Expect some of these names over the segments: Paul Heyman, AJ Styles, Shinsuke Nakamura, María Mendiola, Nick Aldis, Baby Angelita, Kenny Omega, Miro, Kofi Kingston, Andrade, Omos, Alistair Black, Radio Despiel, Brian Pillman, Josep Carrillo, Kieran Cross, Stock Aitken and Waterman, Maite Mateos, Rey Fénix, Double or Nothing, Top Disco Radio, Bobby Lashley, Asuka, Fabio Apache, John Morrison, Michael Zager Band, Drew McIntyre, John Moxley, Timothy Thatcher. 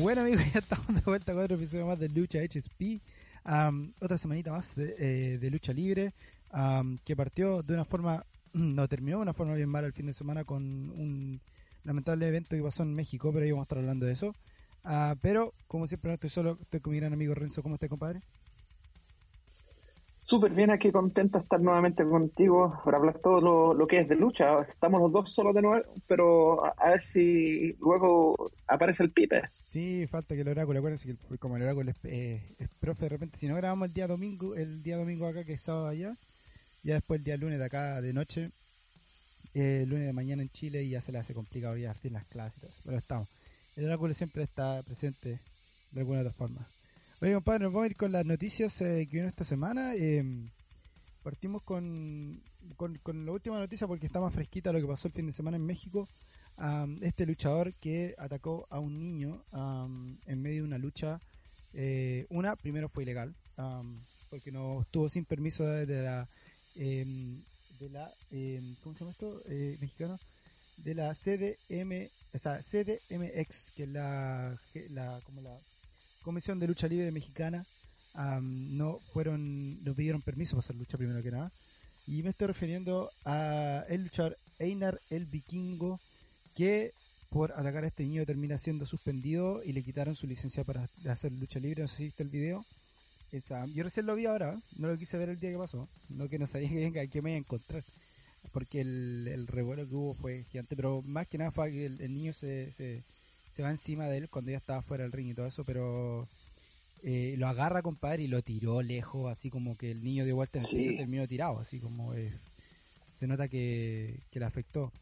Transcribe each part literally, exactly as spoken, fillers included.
Bueno, amigos, ya estamos de vuelta a otro episodio más de Lucha H S P. Um, otra semanita más de, eh, de lucha libre, um, que partió de una forma, no terminó de una forma bien mala el fin de semana con un lamentable evento que pasó en México, pero ahí vamos a estar hablando de eso. Uh, pero, como siempre, no estoy solo, estoy con mi gran amigo Renzo. ¿Cómo estás, compadre? Súper bien aquí, contenta de estar nuevamente contigo para hablar todo lo, lo que es de lucha. Estamos los dos solos de nuevo, pero a, a ver si luego aparece el Pipe. Sí, falta que el oráculo, acuérdense que el, como el oráculo es, eh, es profe de repente, si no grabamos el día domingo, el día domingo acá, que es sábado allá, ya después el día lunes de acá de noche, eh, lunes de mañana en Chile, y ya se le hace complicado ya hacer las clases y todo eso, pero estamos. El oráculo siempre está presente de alguna otra forma. Oye, compadre, nos vamos a ir con las noticias eh, que vino esta semana. Eh, partimos con, con, con la última noticia porque está más fresquita lo que pasó el fin de semana en México. Um, este luchador que atacó a un niño um, en medio de una lucha, eh, una, primero fue ilegal, um, porque no estuvo sin permiso de la, eh, de la eh, ¿cómo se llama esto? Eh, mexicano, de la C D M, o sea, C D M X, que es la, la, como la Comisión de Lucha Libre Mexicana. um, no fueron, no pidieron permiso para hacer lucha primero que nada, y me estoy refiriendo a el luchador Einar el Vikingo, que por atacar a este niño termina siendo suspendido y le quitaron su licencia para hacer lucha libre. No sé si viste el video. Esa, yo recién lo vi ahora, no lo quise ver el día que pasó, no que no sabía que venga, que me iba a encontrar, porque el, el revuelo que hubo fue gigante, pero más que nada fue que el, el niño se, se se va encima de él cuando ya estaba fuera del ring y todo eso, pero eh, lo agarra, compadre, y lo tiró lejos, así como que el niño dio vuelta en el piso y terminó tirado, así como eh, se nota que, que le afectó.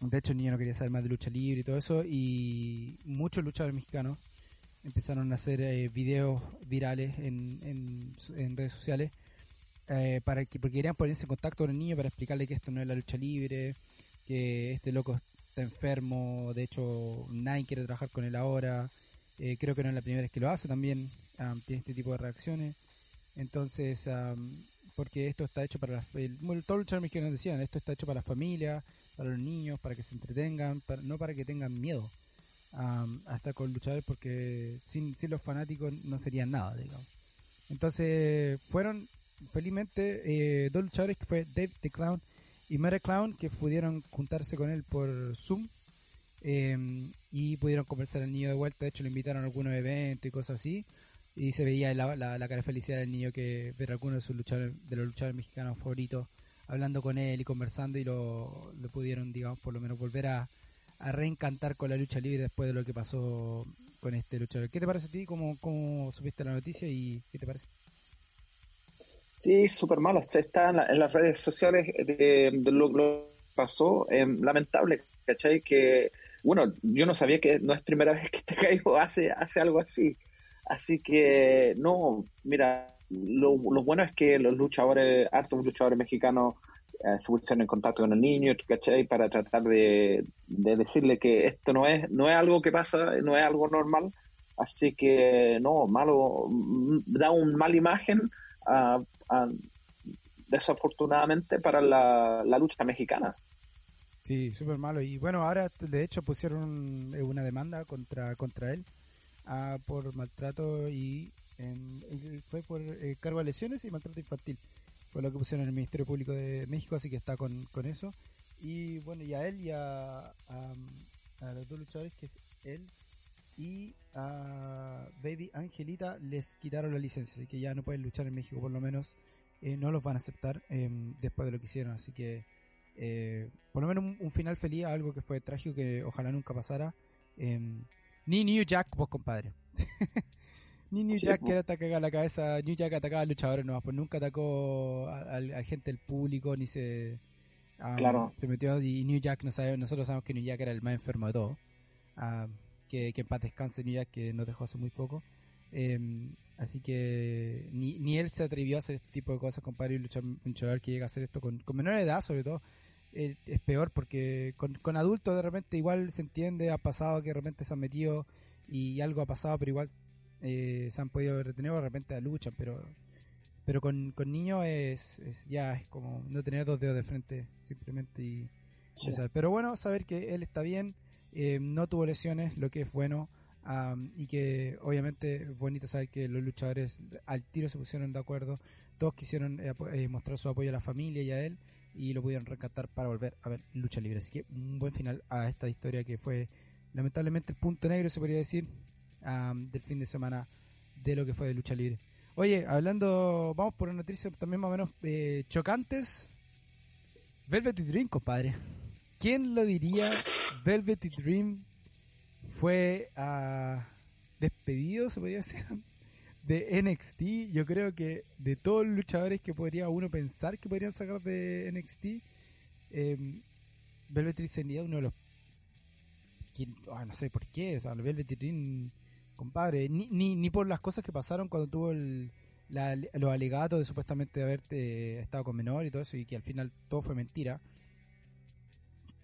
De hecho, el niño no quería saber más de lucha libre y todo eso, y muchos luchadores mexicanos empezaron a hacer eh, videos virales en, en, en redes sociales, eh, para que, porque querían ponerse en contacto con el niño para explicarle que esto no es la lucha libre, que este loco está enfermo, de hecho nadie quiere trabajar con él ahora, eh, creo que no es la primera vez que lo hace también, um, tiene este tipo de reacciones, entonces, um, porque esto está hecho para las, el, todos los luchadores mexicanos decían, esto está hecho para la familia, para los niños, para que se entretengan, para, no para que tengan miedo, um, hasta con luchadores, porque sin, sin los fanáticos no serían nada, digamos. Entonces fueron, felizmente, eh, dos luchadores, que fue Dave the Clown y Mera Clown, que pudieron juntarse con él por Zoom, eh, y pudieron conversar al niño de vuelta. De hecho, le invitaron a algunos eventos y cosas así, y se veía la, la, la cara de felicidad del niño, que ver a algunos de sus luchadores, de los luchadores mexicanos favoritos, hablando con él y conversando, y lo, lo pudieron, digamos, por lo menos volver a, a reencantar con la lucha libre después de lo que pasó con este luchador. ¿Qué te parece a ti? ¿Cómo, cómo supiste la noticia y qué te parece? Sí, súper malo. Está en, la, en las redes sociales de, de lo que pasó. Eh, lamentable, ¿cachai? Que, bueno, yo no sabía que no es primera vez que este gallo hace, hace algo así. Así que, no, mira, lo, lo bueno es que los luchadores, hartos luchadores mexicanos, eh, se pusieron en contacto con el niño, ¿cachai? Para tratar de, de decirle que esto no es, no es algo que pasa, no es algo normal. Así que, no, malo, da una mala imagen. A, a, desafortunadamente para la, la lucha mexicana. Sí, súper malo. Y bueno, ahora de hecho pusieron una demanda contra contra él uh, por maltrato y en, fue por eh, cargo a lesiones y maltrato infantil. Fue lo que pusieron en el Ministerio Público de México, así que está con, con eso. Y bueno, y a él y a, a, a los dos luchadores, que es él y a Baby Angelita, les quitaron la licencia, así que ya no pueden luchar en México, por lo menos eh, no los van a aceptar eh, después de lo que hicieron, así que eh, por lo menos un, un final feliz a algo que fue trágico, que ojalá nunca pasara. eh, ni New Jack, pues, compadre. Ni New Jack, que era atacar la cabeza. New Jack atacaba a luchadores nomás, pues nunca atacó a, a, a gente del público, ni se um, claro. se metió, y New Jack no sabe, nosotros sabemos que New Jack era el más enfermo de todos. um, Que, que en paz descanse Nia, que nos dejó hace muy poco. Eh, así que ni, ni él se atrevió a hacer este tipo de cosas, compadre, y luchar, un luchador que llega a hacer esto con, con menor edad, sobre todo, eh, es peor, porque con, con adultos de repente igual se entiende, ha pasado que de repente se han metido y algo ha pasado, pero igual eh, se han podido retener, o de repente luchan, pero pero con, con niños es, es ya es como no tener dos dedos de frente, simplemente. Y, sí. Pero bueno, saber que él está bien. Eh, no tuvo lesiones, lo que es bueno. Um, y que obviamente es bonito saber que los luchadores al tiro se pusieron de acuerdo, todos quisieron eh, eh, mostrar su apoyo a la familia y a él, y lo pudieron rescatar para volver a ver lucha libre. Así que un buen final a esta historia que fue lamentablemente el punto negro, se podría decir, um, del fin de semana de lo que fue de lucha libre. Oye, hablando, vamos por una noticia también más o menos eh, chocantes. Velveteen Dream, compadre, ¿quién lo diría? Velveteen Dream fue uh, despedido, se podría decir, de N X T. Yo creo que de todos los luchadores que podría uno pensar que podrían sacar de N X T, eh, Velveteen sería uno de los... Oh, no sé por qué, o sea, Velveteen, compadre, ni, ni, ni por las cosas que pasaron cuando tuvo el, la, los alegatos de supuestamente haberte estado con menor y todo eso, y que al final todo fue mentira.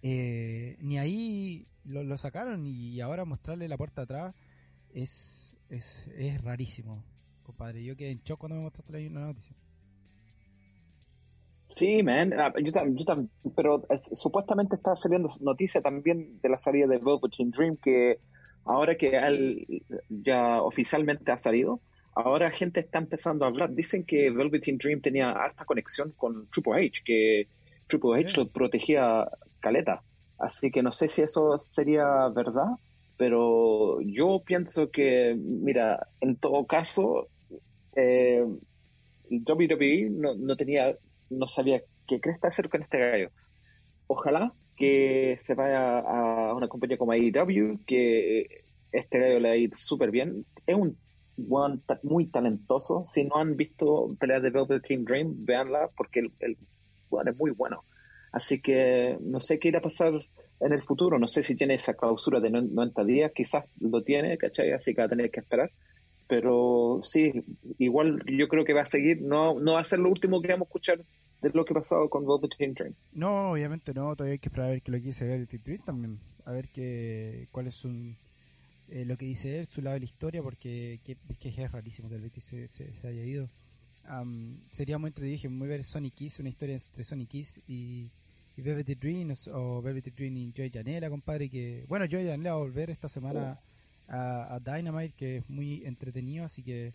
Eh, ni ahí lo, lo sacaron, y ahora mostrarle la puerta atrás es, es es rarísimo, compadre. Yo quedé en shock cuando me mostraste la noticia. Sí, man, yo también, yo, pero es, supuestamente está saliendo noticia también de la salida de Velveteen Dream, que ahora que él ya oficialmente ha salido, ahora gente está empezando a hablar. Dicen que Velveteen Dream tenía alta conexión con Triple H, que Triple H lo protegía caleta, así que no sé si eso sería verdad, pero yo pienso que, mira, en todo caso, eh, el W W E no, no tenía, no sabía qué cresta hacer con este gallo. Ojalá que se vaya a una compañía como A E W, que este gallo le va a ir súper bien. Es un one ta- muy talentoso. Si no han visto peleas de Velveteen Dream, véanla, porque el, el es muy bueno, así que no sé qué irá a pasar en el futuro. No sé si tiene esa clausura de noventa días, quizás lo tiene, ¿cachai? Así que va a tener que esperar, pero sí, igual yo creo que va a seguir, no, no va a ser lo último que vamos a escuchar de lo que ha pasado con Velveteen Dream. No, obviamente no, todavía hay que esperar a ver qué lo que dice Velveteen Dream también, a ver qué, cuál es su, eh, lo que dice él, su lado de la historia, porque que, que es rarísimo que el Betis se, se, se haya ido. Um, sería muy interesante muy ver Sonic Kiss, una historia entre Sonic Kiss y, y Velveteen Dream, o Velveteen Dream y Joey Janela, compadre, que bueno, Joey Janela va a volver esta semana oh. a, a Dynamite, que es muy entretenido, así que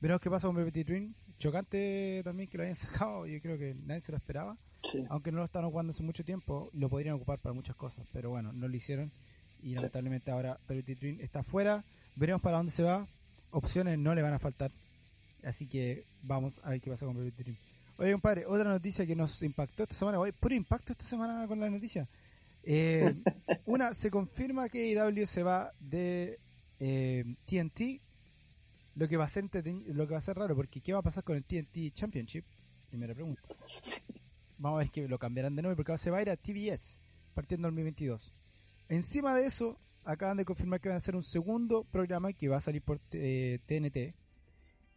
veremos qué pasa con Velveteen Dream. Chocante también que lo hayan sacado, yo creo que nadie se lo esperaba, sí. Aunque no lo estaban jugando hace mucho tiempo, lo podrían ocupar para muchas cosas, pero bueno, no lo hicieron y sí. Lamentablemente ahora Velveteen Dream está fuera, veremos para dónde se va, opciones no le van a faltar. Así que vamos a ver qué pasa con Velveteen Dream. Oye, compadre, otra noticia que nos impactó esta semana. Oye, puro impacto esta semana con las noticias. Eh, una, se confirma que A E W se va de eh, T N T. Lo que va a ser lo que va a ser raro, porque ¿qué va a pasar con el T N T Championship? Primera pregunta. Vamos a ver que lo cambiarán de nombre, porque ahora se va a ir a T B S, partiendo en dos mil veintidós. Encima de eso, acaban de confirmar que van a hacer un segundo programa que va a salir por eh, T N T.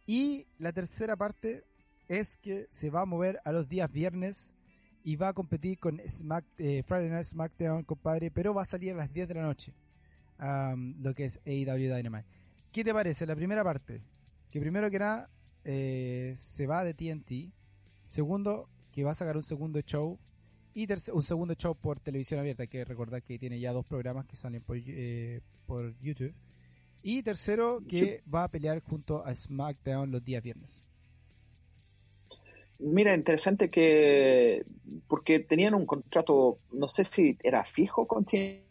Y la tercera parte es que se va a mover a los días viernes y va a competir con Smack, eh, Friday Night SmackDown, compadre, pero va a salir a las diez de la noche, um, lo que es A E W Dynamite. ¿Qué te parece la primera parte? Que primero que nada eh, se va de T N T, segundo que va a sacar un segundo show y terce- un segundo show por televisión abierta. Hay que recordar que tiene ya dos programas que salen por, eh, por YouTube. Y tercero, que va a pelear junto a SmackDown los días viernes. Mira, interesante que... porque tenían un contrato, no sé si era fijo con T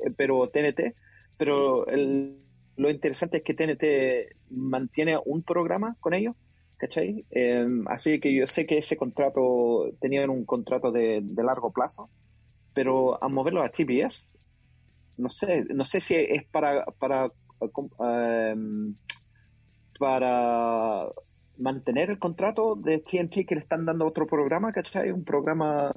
N T, pero T N T, pero el, lo interesante es que T N T mantiene un programa con ellos, ¿cachai? Eh, así que yo sé que ese contrato, tenían un contrato de, de largo plazo, pero a moverlo a T B S, no sé, no sé si es para... para Um, para mantener el contrato de T N T, que le están dando otro programa, ¿cachai? Un programa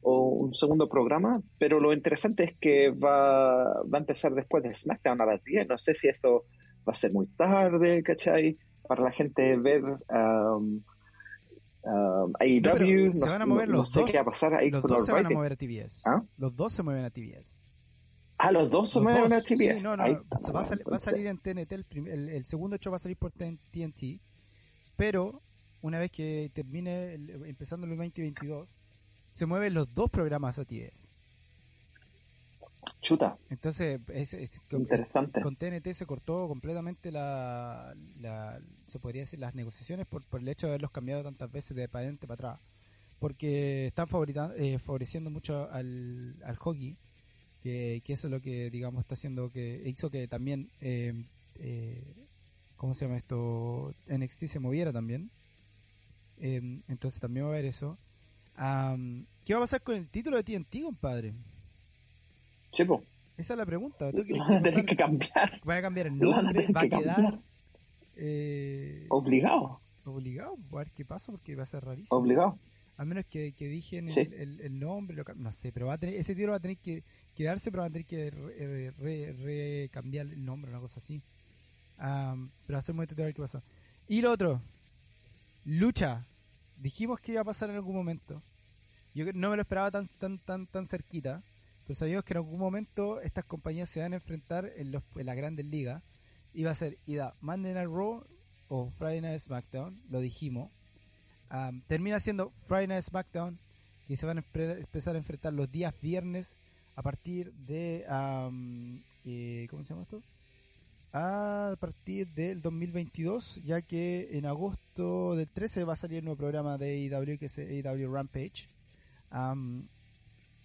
o un segundo programa, pero lo interesante es que va, va a empezar después de SmackDown a las diez, no sé si eso va a ser muy tarde, ¿cachai? Para la gente ver um, um, A E W, no, se van a mover no, los no dos, sé qué va a pasar ahí los con dos se van a mover a T B S. ¿Ah? Los dos se mueven a T B S. Ah, los dos son más una T B S. Sí, no, no, no. Va, a sal- va a salir en T N T, el, prim- el, el segundo show va a salir por T N T, pero una vez que termine, el, empezando el veinte veintidós, se mueven los dos programas a T B S. Chuta. Entonces, es, es, interesante. Con T N T se cortó completamente la, la se podría decir, las negociaciones por, por el hecho de haberlos cambiado tantas veces de adelante para atrás. Porque están favorita, eh, favoreciendo mucho al, al hockey, que, que eso es lo que, digamos, está haciendo que hizo que también, eh, eh, ¿cómo se llama esto? N X T se moviera también. Eh, entonces también va a haber eso. Um, ¿Qué va a pasar con el título de T N T, compadre? Chepo. Esa es la pregunta. ¿Tú crees que tenés que cambiar? ¿Va a cambiar el nombre? ¿Va a quedar? Eh... Obligado. Obligado. A ver qué pasa porque va a ser rarísimo. Obligado. Al menos que, que dije en el, sí. el, el nombre, lo, no sé, pero va a tener, ese título va a tener que quedarse, pero va a tener que re, re, re cambiar el nombre, una cosa así. Um, pero hasta el momento te voy a ver qué pasa. Y lo otro, lucha. Dijimos que iba a pasar en algún momento. Yo no me lo esperaba tan tan tan tan cerquita. Pero sabíamos que en algún momento estas compañías se van a enfrentar en, los, en las grandes ligas. Iba a ser ida Monday Night Raw o Friday Night SmackDown, lo dijimos. Um, termina siendo Friday Night SmackDown, que se van a empe- empezar a enfrentar los días viernes a partir de... Um, eh, ¿Cómo se llama esto? A partir del dos mil veintidós, ya que en agosto del trece va a salir el nuevo programa de A E W, que es A E W Rampage. Um,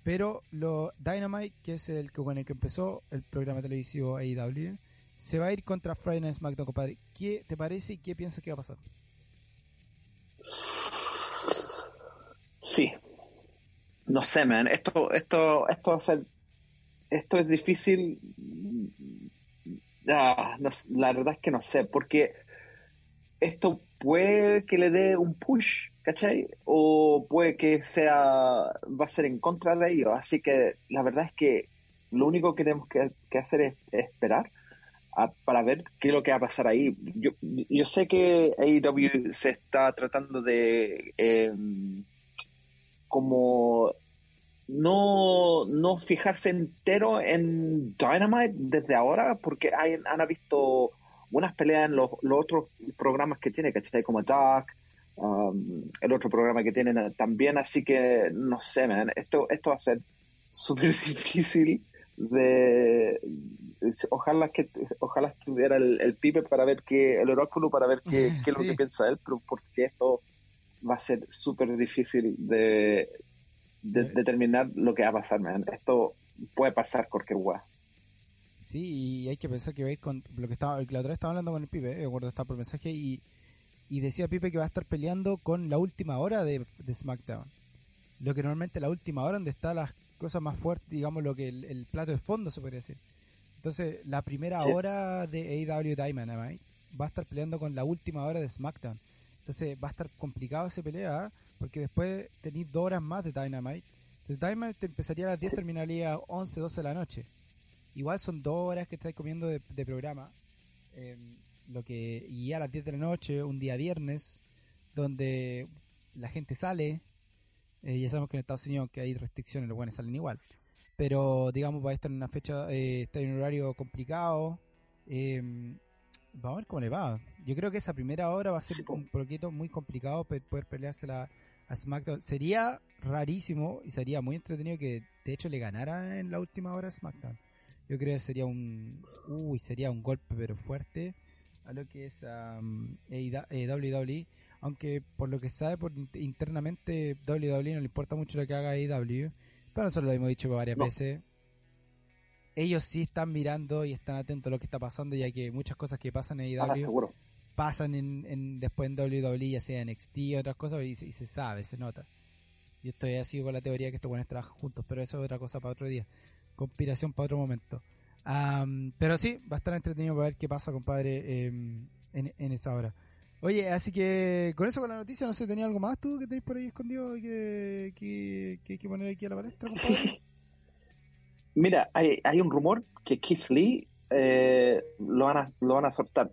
Pero lo Dynamite, que es el que, bueno, el que empezó el programa televisivo A E W, se va a ir contra Friday Night SmackDown, compadre. ¿Qué te parece y qué piensas que va a pasar? Sí. No sé, man. Esto, esto, esto, o sea, esto es difícil. Ah, no, la verdad es que no sé, porque esto puede que le dé un push, ¿cachai? O puede que sea, va a ser en contra de ellos, así que la verdad es que lo único que tenemos que, que hacer es, es esperar a, para ver qué es lo que va a pasar ahí. Yo, yo sé que A E W se está tratando de eh, como no no fijarse entero en Dynamite desde ahora, porque hay, han visto unas peleas en los, los otros programas que tiene, ¿cachai? Como Dark, Um, el otro programa que tienen también, así que no sé, man, esto esto va a ser súper difícil de, ojalá que ojalá estuviera el, el Pipe para ver que el oráculo para ver qué, qué sí. es lo que piensa él, pero porque esto va a ser súper difícil de, de sí. determinar lo que va a pasar, man. Esto puede pasar cualquier guay. Sí, y hay que pensar que va a ir con lo que estaba, la otra vez estaba hablando con el Pipe, me eh, acuerdo, estaba por mensaje y Y decía Pipe que va a estar peleando con la última hora de, de SmackDown. Lo que normalmente la última hora donde está las cosas más fuertes, digamos, lo que el, el plato de fondo se podría decir. Entonces, la primera sí. hora de A E W Dynamite va a estar peleando con la última hora de SmackDown. Entonces, va a estar complicado esa pelea, porque después tenéis dos horas más de Dynamite. Entonces, Dynamite empezaría a las diez, sí. terminaría a las once, doce de la noche. Igual son dos horas que estáis comiendo de, de programa. Eh, Lo que, y a las diez de la noche, un día viernes, donde la gente sale, eh, ya sabemos que en Estados Unidos que hay restricciones, los buenos salen igual, pero digamos va a estar en una fecha, eh, está en un horario complicado, eh, vamos a ver cómo le va. Yo creo que esa primera hora va a ser sí. un poquito muy complicado poder peleársela a SmackDown. Sería rarísimo y sería muy entretenido que de hecho le ganara en la última hora a SmackDown. Yo creo que sería un uy, sería un golpe pero fuerte a lo que es um, W W E, aunque por lo que sabe por internamente W W E no le importa mucho lo que haga A E W, pero nosotros lo hemos dicho varias no. veces. Ellos sí están mirando y están atentos a lo que está pasando, ya que muchas cosas que pasan en A E W pasan en, en, después en W W E, ya sea en N X T y otras cosas, y, y se sabe, se nota. Yo estoy así con la teoría que estos buenos trabajan juntos, pero eso es otra cosa para otro día, conspiración para otro momento. Um, pero sí, va a estar entretenido para ver qué pasa, compadre, eh, en, en esa hora. Oye, así que con eso, con la noticia, no sé, ¿tenía algo más tú que tenés por ahí escondido que, que, que hay que poner aquí a la palestra, compadre? Sí. Mira, hay, hay un rumor que Keith Lee eh, lo van a, lo van a soltar.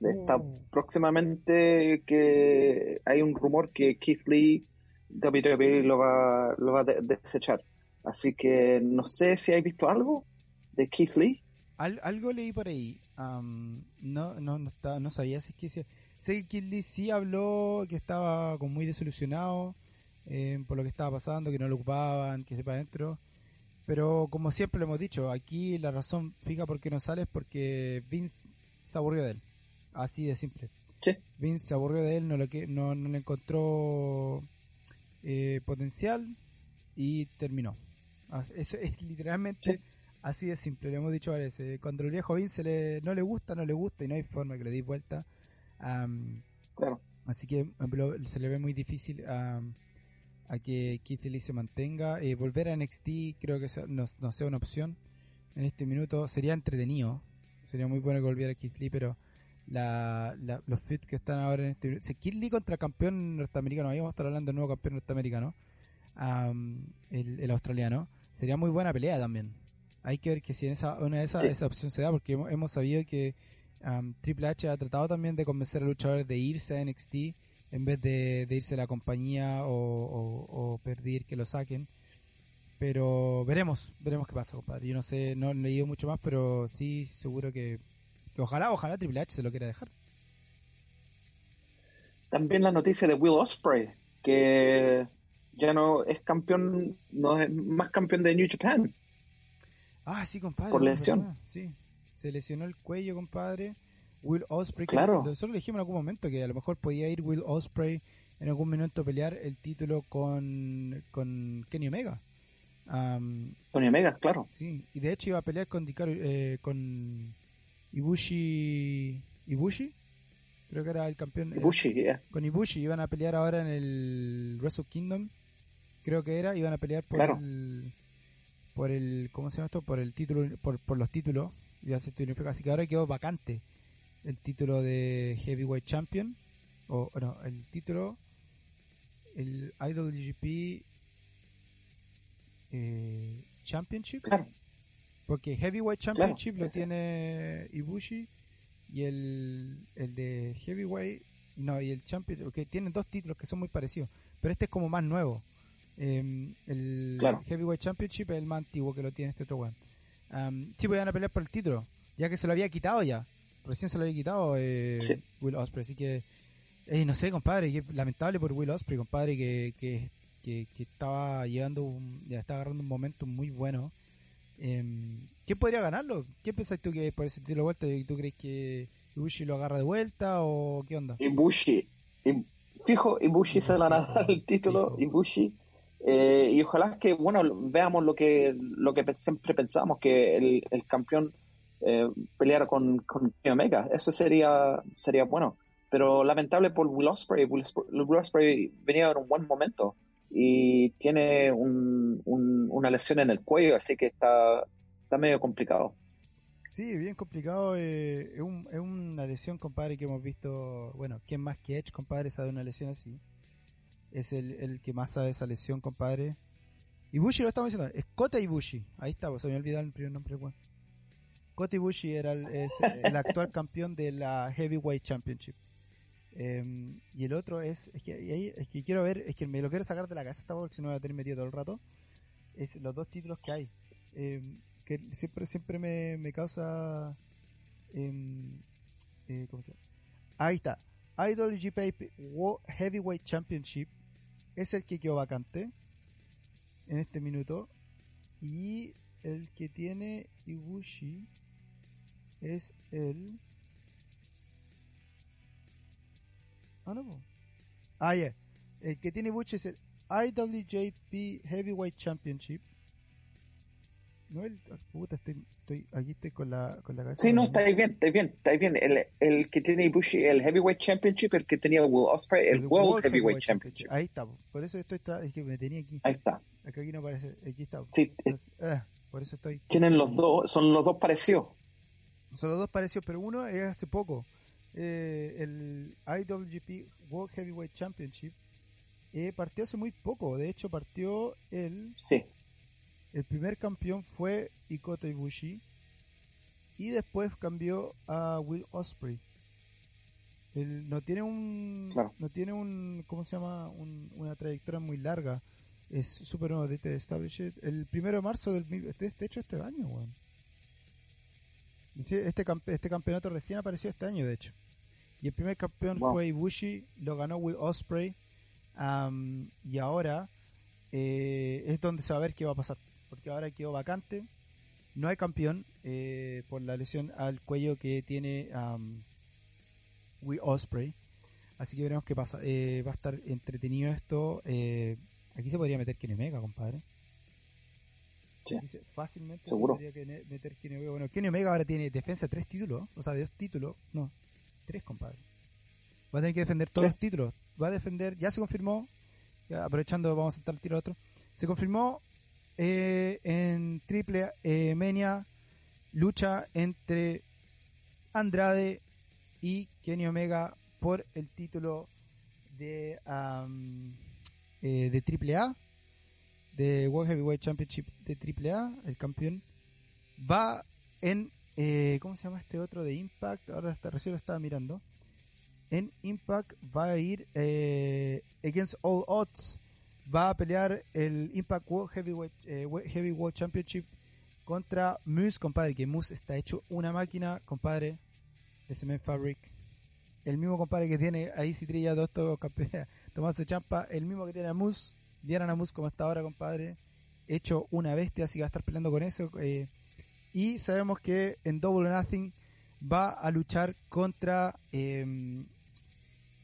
Está oh. próximamente que hay un rumor que Keith Lee W W E lo va, lo va a de- desechar. Así que no sé si hay visto algo de Keith Lee. Al, algo leí por ahí, um, no no no, estaba, no sabía si es que decía. Sé que Keith Lee sí habló que estaba como muy desilusionado eh, por lo que estaba pasando, que no lo ocupaban, que se para adentro, Pero como siempre lo hemos dicho, aquí la razón fija por qué no sale es porque Vince se aburrió de él. Así de simple. Sí. Vince se aburrió de él, no le, no, no le encontró eh, potencial y terminó. Eso es literalmente sí. Así de simple. Lo hemos dicho a veces. Cuando el viejo Vince le, no le gusta, no le gusta y no hay forma que le dé vuelta. Um, claro. Así que lo, se le ve muy difícil a... Um, a que Keith Lee se mantenga. Eh, volver a N X T creo que no, no sea una opción en este minuto. Sería entretenido, sería muy bueno que volviera Keith Lee, pero la, la, los fits que están ahora en este minuto, si Keith Lee contra campeón norteamericano, ahí vamos a estar hablando del nuevo campeón norteamericano, um, el, el australiano, sería muy buena pelea también. Hay que ver que si en esa, una de esas, sí. esa opción se da, porque hemos, hemos sabido que um, Triple H ha tratado también de convencer a luchadores de irse a N X T en vez de, de irse a la compañía o, o, o pedir que lo saquen, pero veremos veremos qué pasa, compadre. Yo no sé, no he leído mucho más, pero sí, seguro que, que ojalá, ojalá Triple H se lo quiera dejar. También la noticia de Will Ospreay, que ya no es campeón, no es más campeón de New Japan. Ah, sí, compadre. Por lesión. Sí, se lesionó el cuello, compadre. Will Ospreay, claro. Nosotros dijimos en algún momento que a lo mejor podía ir Will Ospreay en algún minuto a pelear el título con, con Kenny Omega. Um, Kenny Omega, claro. Sí, y de hecho iba a pelear con Ikaru, eh, con Ibushi, Ibushi, creo que era el campeón. Ibushi, eh, yeah. Con Ibushi iban a pelear ahora en el Wrestle Kingdom, creo que era, iban a pelear por claro. el, por el, ¿cómo se llama esto? Por el título, por, por los títulos, ya se unificó, así que ahora quedó vacante el título de Heavyweight Champion, o no, el título, el I W G P eh, Championship, claro. Porque Heavyweight Championship claro, lo sí. tiene Ibushi, y el, el de Heavyweight, no, y el Champion, porque okay, tienen dos títulos que son muy parecidos, pero este es como más nuevo. Eh, el claro. Heavyweight Championship es el más antiguo que lo tiene este otro one. Um, sí, pues van a pelear por el título, ya que se lo había quitado ya. Recién se lo había quitado eh, sí. Will Ospreay, así que eh, no sé, compadre, que lamentable por Will Ospreay, compadre, que, que, que, que estaba llegando un, ya estaba agarrando un momento muy bueno. Eh, ¿Quién podría ganarlo? ¿Qué pensás tú que por ese título de vuelta? ¿Tú crees que Ibushi lo agarra de vuelta o qué onda? Ibushi, I, fijo, Ibushi se ganará el título, fijo. Ibushi, eh, y ojalá que bueno veamos lo que lo que siempre pensamos, que el, el campeón Eh, pelear con con Omega, eso sería sería bueno, pero lamentable por Will Ospreay. Will Ospreay venía en un buen momento y tiene un, un, una lesión en el cuello, así que está está medio complicado. Sí, bien complicado. eh, es, un, es una lesión, compadre, que hemos visto, bueno, quién más que Edge, compadre, sabe una lesión así, es el, el que más sabe esa lesión, compadre. Ibushi, lo estamos diciendo, es Kota Ibushi, ahí está, pues, se me había olvidado el primer nombre, bueno. Kota Ibushi era el, es el actual campeón de la Heavyweight Championship. Eh, y el otro es, es que, es que quiero ver, es que me lo quiero sacar de la casa, porque si no me voy a tener metido todo el rato. Es los dos títulos que hay. Eh, que siempre siempre me, me causa. Eh, eh, ¿Cómo se llama? Ahí está. I W G P World Heavyweight Championship es el que quedó vacante en este minuto. Y el que tiene Ibushi es el... Ah, no. Ah, ya. Yeah. El que tiene Ibushi es el I W G P Heavyweight Championship. No, el... Puta, estoy, estoy... Aquí estoy con la, con la cabeza. Sí, no, está bien, está bien, está bien. El, el que tiene Ibushi, el Heavyweight Championship, el que tenía Will Ospreay, el, el World, World Heavyweight, Heavyweight Championship. Championship. Ahí está, po. Por eso estoy... Tra... Es que me tenía aquí. Ahí está. Acá aquí no aparece. Aquí está. Po. Sí. Entonces, ah, por eso estoy... Tienen los dos, son los dos parecidos. Son los dos parecidos, pero uno es hace poco. Eh, el I W G P World Heavyweight Championship eh, partió hace muy poco. De hecho, partió el... Sí. El primer campeón fue Kota Ibushi. Y después cambió a Will Ospreay. Él no tiene un... Claro. No tiene un... ¿Cómo se llama? Un, una trayectoria muy larga. Es súper nuevo de Established. El primero de marzo del... De, de hecho, este año, weón. Este, campe, este campeonato recién apareció este año, de hecho. Y el primer campeón wow. fue Ibushi, lo ganó Will Ospreay, um, y ahora eh, es donde se va a ver qué va a pasar. porque ahora quedó vacante. No hay campeón eh, por la lesión al cuello que tiene um, Will Ospreay. Así que veremos qué pasa. Eh, va a estar entretenido esto. Eh, aquí se podría meter Kenny Omega, compadre. Sí. Dice, fácilmente seguro. Se podría meter Kenny Omega. Bueno, Kenny Omega ahora tiene defensa de tres títulos. O sea, de dos títulos. No, tres, compadre. Va a tener que defender todos ¿Tres? los títulos. Va a defender, ya se confirmó. Ya, aprovechando, vamos a saltar el tiro al otro. Se confirmó eh, en Triple eh, Mania lucha entre Andrade y Kenny Omega por el título de um, eh, de Triple A, de World Heavyweight Championship de Triple A. El campeón va en eh, ¿cómo se llama este otro de Impact? Ahora hasta recién lo estaba mirando. En Impact va a ir eh, Against All Odds, va a pelear el Impact World Heavyweight, eh, Heavyweight Championship contra Moose, compadre, que Moose está hecho una máquina, compadre, de Cement Fabric, el mismo compadre que tiene ahí Citrilla, dos todos campeones, Tomás Champa, el mismo que tiene a Moose, vieran a Moose como está ahora, compadre, hecho una bestia, así que va a estar peleando con eso, eh, y sabemos que en Double or Nothing va a luchar contra eh,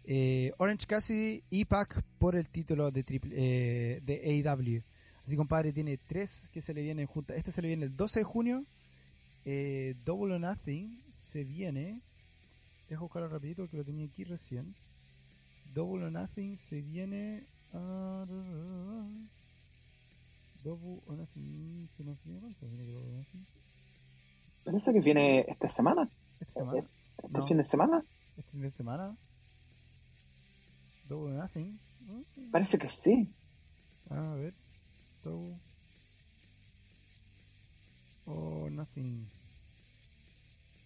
Eh, Orange Cassidy y Pac por el título de triple, eh, de A E W. Así, compadre, tiene tres que se le vienen juntas. Este se le viene el doce de junio. eh, Double or Nothing se viene, dejo buscarlo rapidito porque lo tenía aquí recién. Double or Nothing se viene uh, Double or Nothing se nos viene, ¿cuánto viene Double or Nothing? Parece que viene esta semana. ¿Esta semana? ¿Este, este no. fin de semana? ¿Este fin de semana? Double or Nothing. Parece que sí. A ver. Double or Nothing.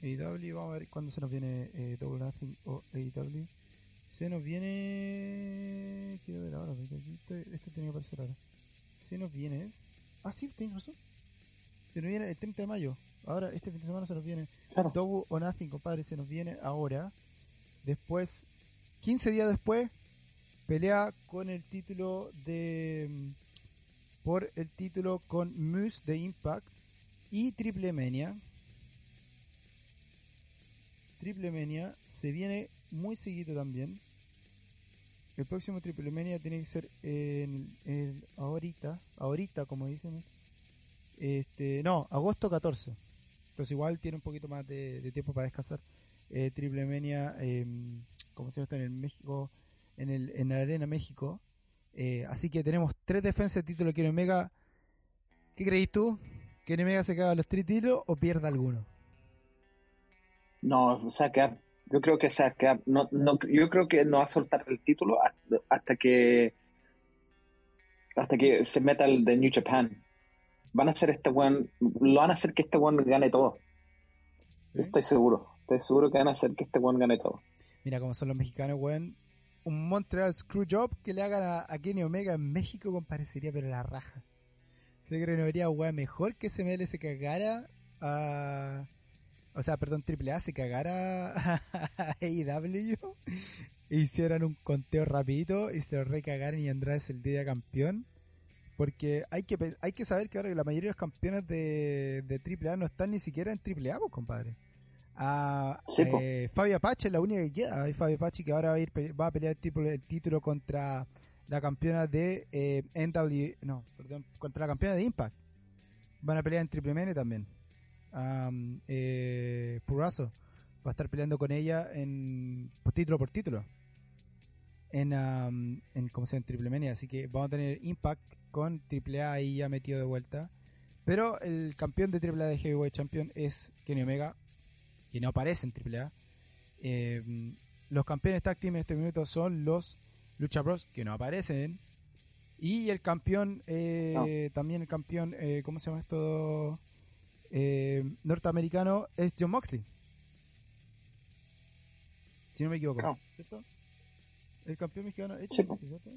A E W. Vamos a ver cuándo se nos viene eh, Double or Nothing o A E W. Se nos viene... Quiero ver ahora. Esto tenía que aparecer ahora. Se nos viene... Ah, sí, tenés razón. Se nos viene el treinta de mayo. Ahora, este fin de semana se nos viene. Claro. Double or Nothing, compadre. Se nos viene ahora. Después... quince días después, pelea con el título de por el título con Moose de Impact y Triple Mania. Triple Mania se viene muy seguido también. El próximo Triple Mania tiene que ser en, en ahorita, ahorita como dicen. Este, no, agosto catorce. Entonces igual tiene un poquito más de, de tiempo para descansar. Eh, Triple Mania, eh, como se está en el México, en el en la Arena México, eh, así que tenemos tres defensas de título de Kenny Omega. ¿Qué creís tú? ¿Kenny Omega se queda los tres títulos o pierda alguno? No, o sea, quedar, yo creo que o sea, quedar, no, no, yo creo que no va a soltar el título hasta, hasta que hasta que se meta el de New Japan. Van a hacer este one, lo van a hacer que este one gane todo. ¿Sí? Estoy seguro. Estoy seguro que van a hacer que este weón gane todo. Mira cómo son los mexicanos, weón. Un Montreal Screwjob que le hagan a, a Kenny Omega en México comparecería, pero la raja. Yo creo que no habría weón mejor que C M L se cagara a... O sea, perdón, A A A se cagara a A E W. E hicieran un conteo rapidito y se lo recagaran y Andrade es el día campeón. Porque hay que hay que saber que ahora la mayoría de los campeones de, de A A A no están ni siquiera en A A A, vos, compadre. A sí, eh, Fabio Apache es la única que queda. Fabio Apache que ahora va a, ir, va a pelear el título, el título contra la campeona de eh, N W, no, perdón, contra la campeona de Impact. Van a pelear en Triple Mania también. Um, eh, Purrazzo va a estar peleando con ella en por título por título en, um, en como sea en Triple Mania. Así que vamos a tener Impact con A A A ahí ya metido de vuelta. Pero el campeón de A A A de Heavyweight Champion es Kenny Omega, que no aparece en A A A. Eh, los campeones tag team en este minuto son los Lucha Bros, que no aparecen, y el campeón eh, no. también el campeón eh, ¿cómo se llama esto? Eh, norteamericano es John Moxley, si no me equivoco, no. ¿Cierto? El campeón mexicano es John Moxley, ¿cierto?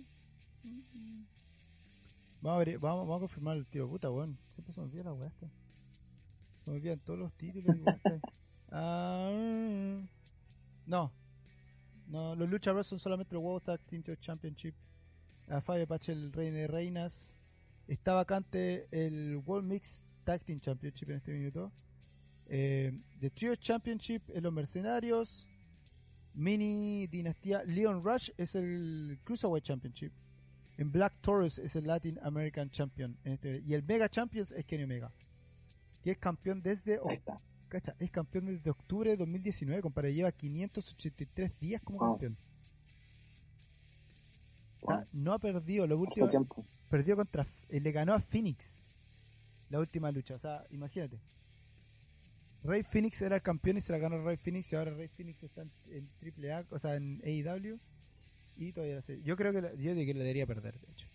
Vamos a ver, vamos, vamos a confirmar el tiro, puta weón, siempre se me olvida la weá esta, se me olvidan todos los títulos y Uh, no, no, los Lucha Bros son solamente los World Tag Team Championship. A Fabio Apache el Rey de Reinas, Está vacante el World Mixed Tag Team Championship en este minuto. Eh, The Trios Championship en los mercenarios. Mini Dinastía Leon Rush es el Cruiserweight Championship. En Black Taurus es el Latin American Champion. En este, y el Mega Champions es Kenny Omega, que es campeón desde... Oh, cacha, es campeón desde octubre de dos mil diecinueve, compadre. Lleva quinientos ochenta y tres días como wow. campeón. O sea, wow. no ha perdido. Lo último... Perdió contra... Eh, le ganó a Fénix la última lucha. O sea, imagínate. Rey Fénix era el campeón y se la ganó el Rey Fénix, y ahora Rey Fénix está en, en Triple A, o sea, en A E W, y todavía la serie. Yo creo que la, yo digo que la debería perder, de hecho.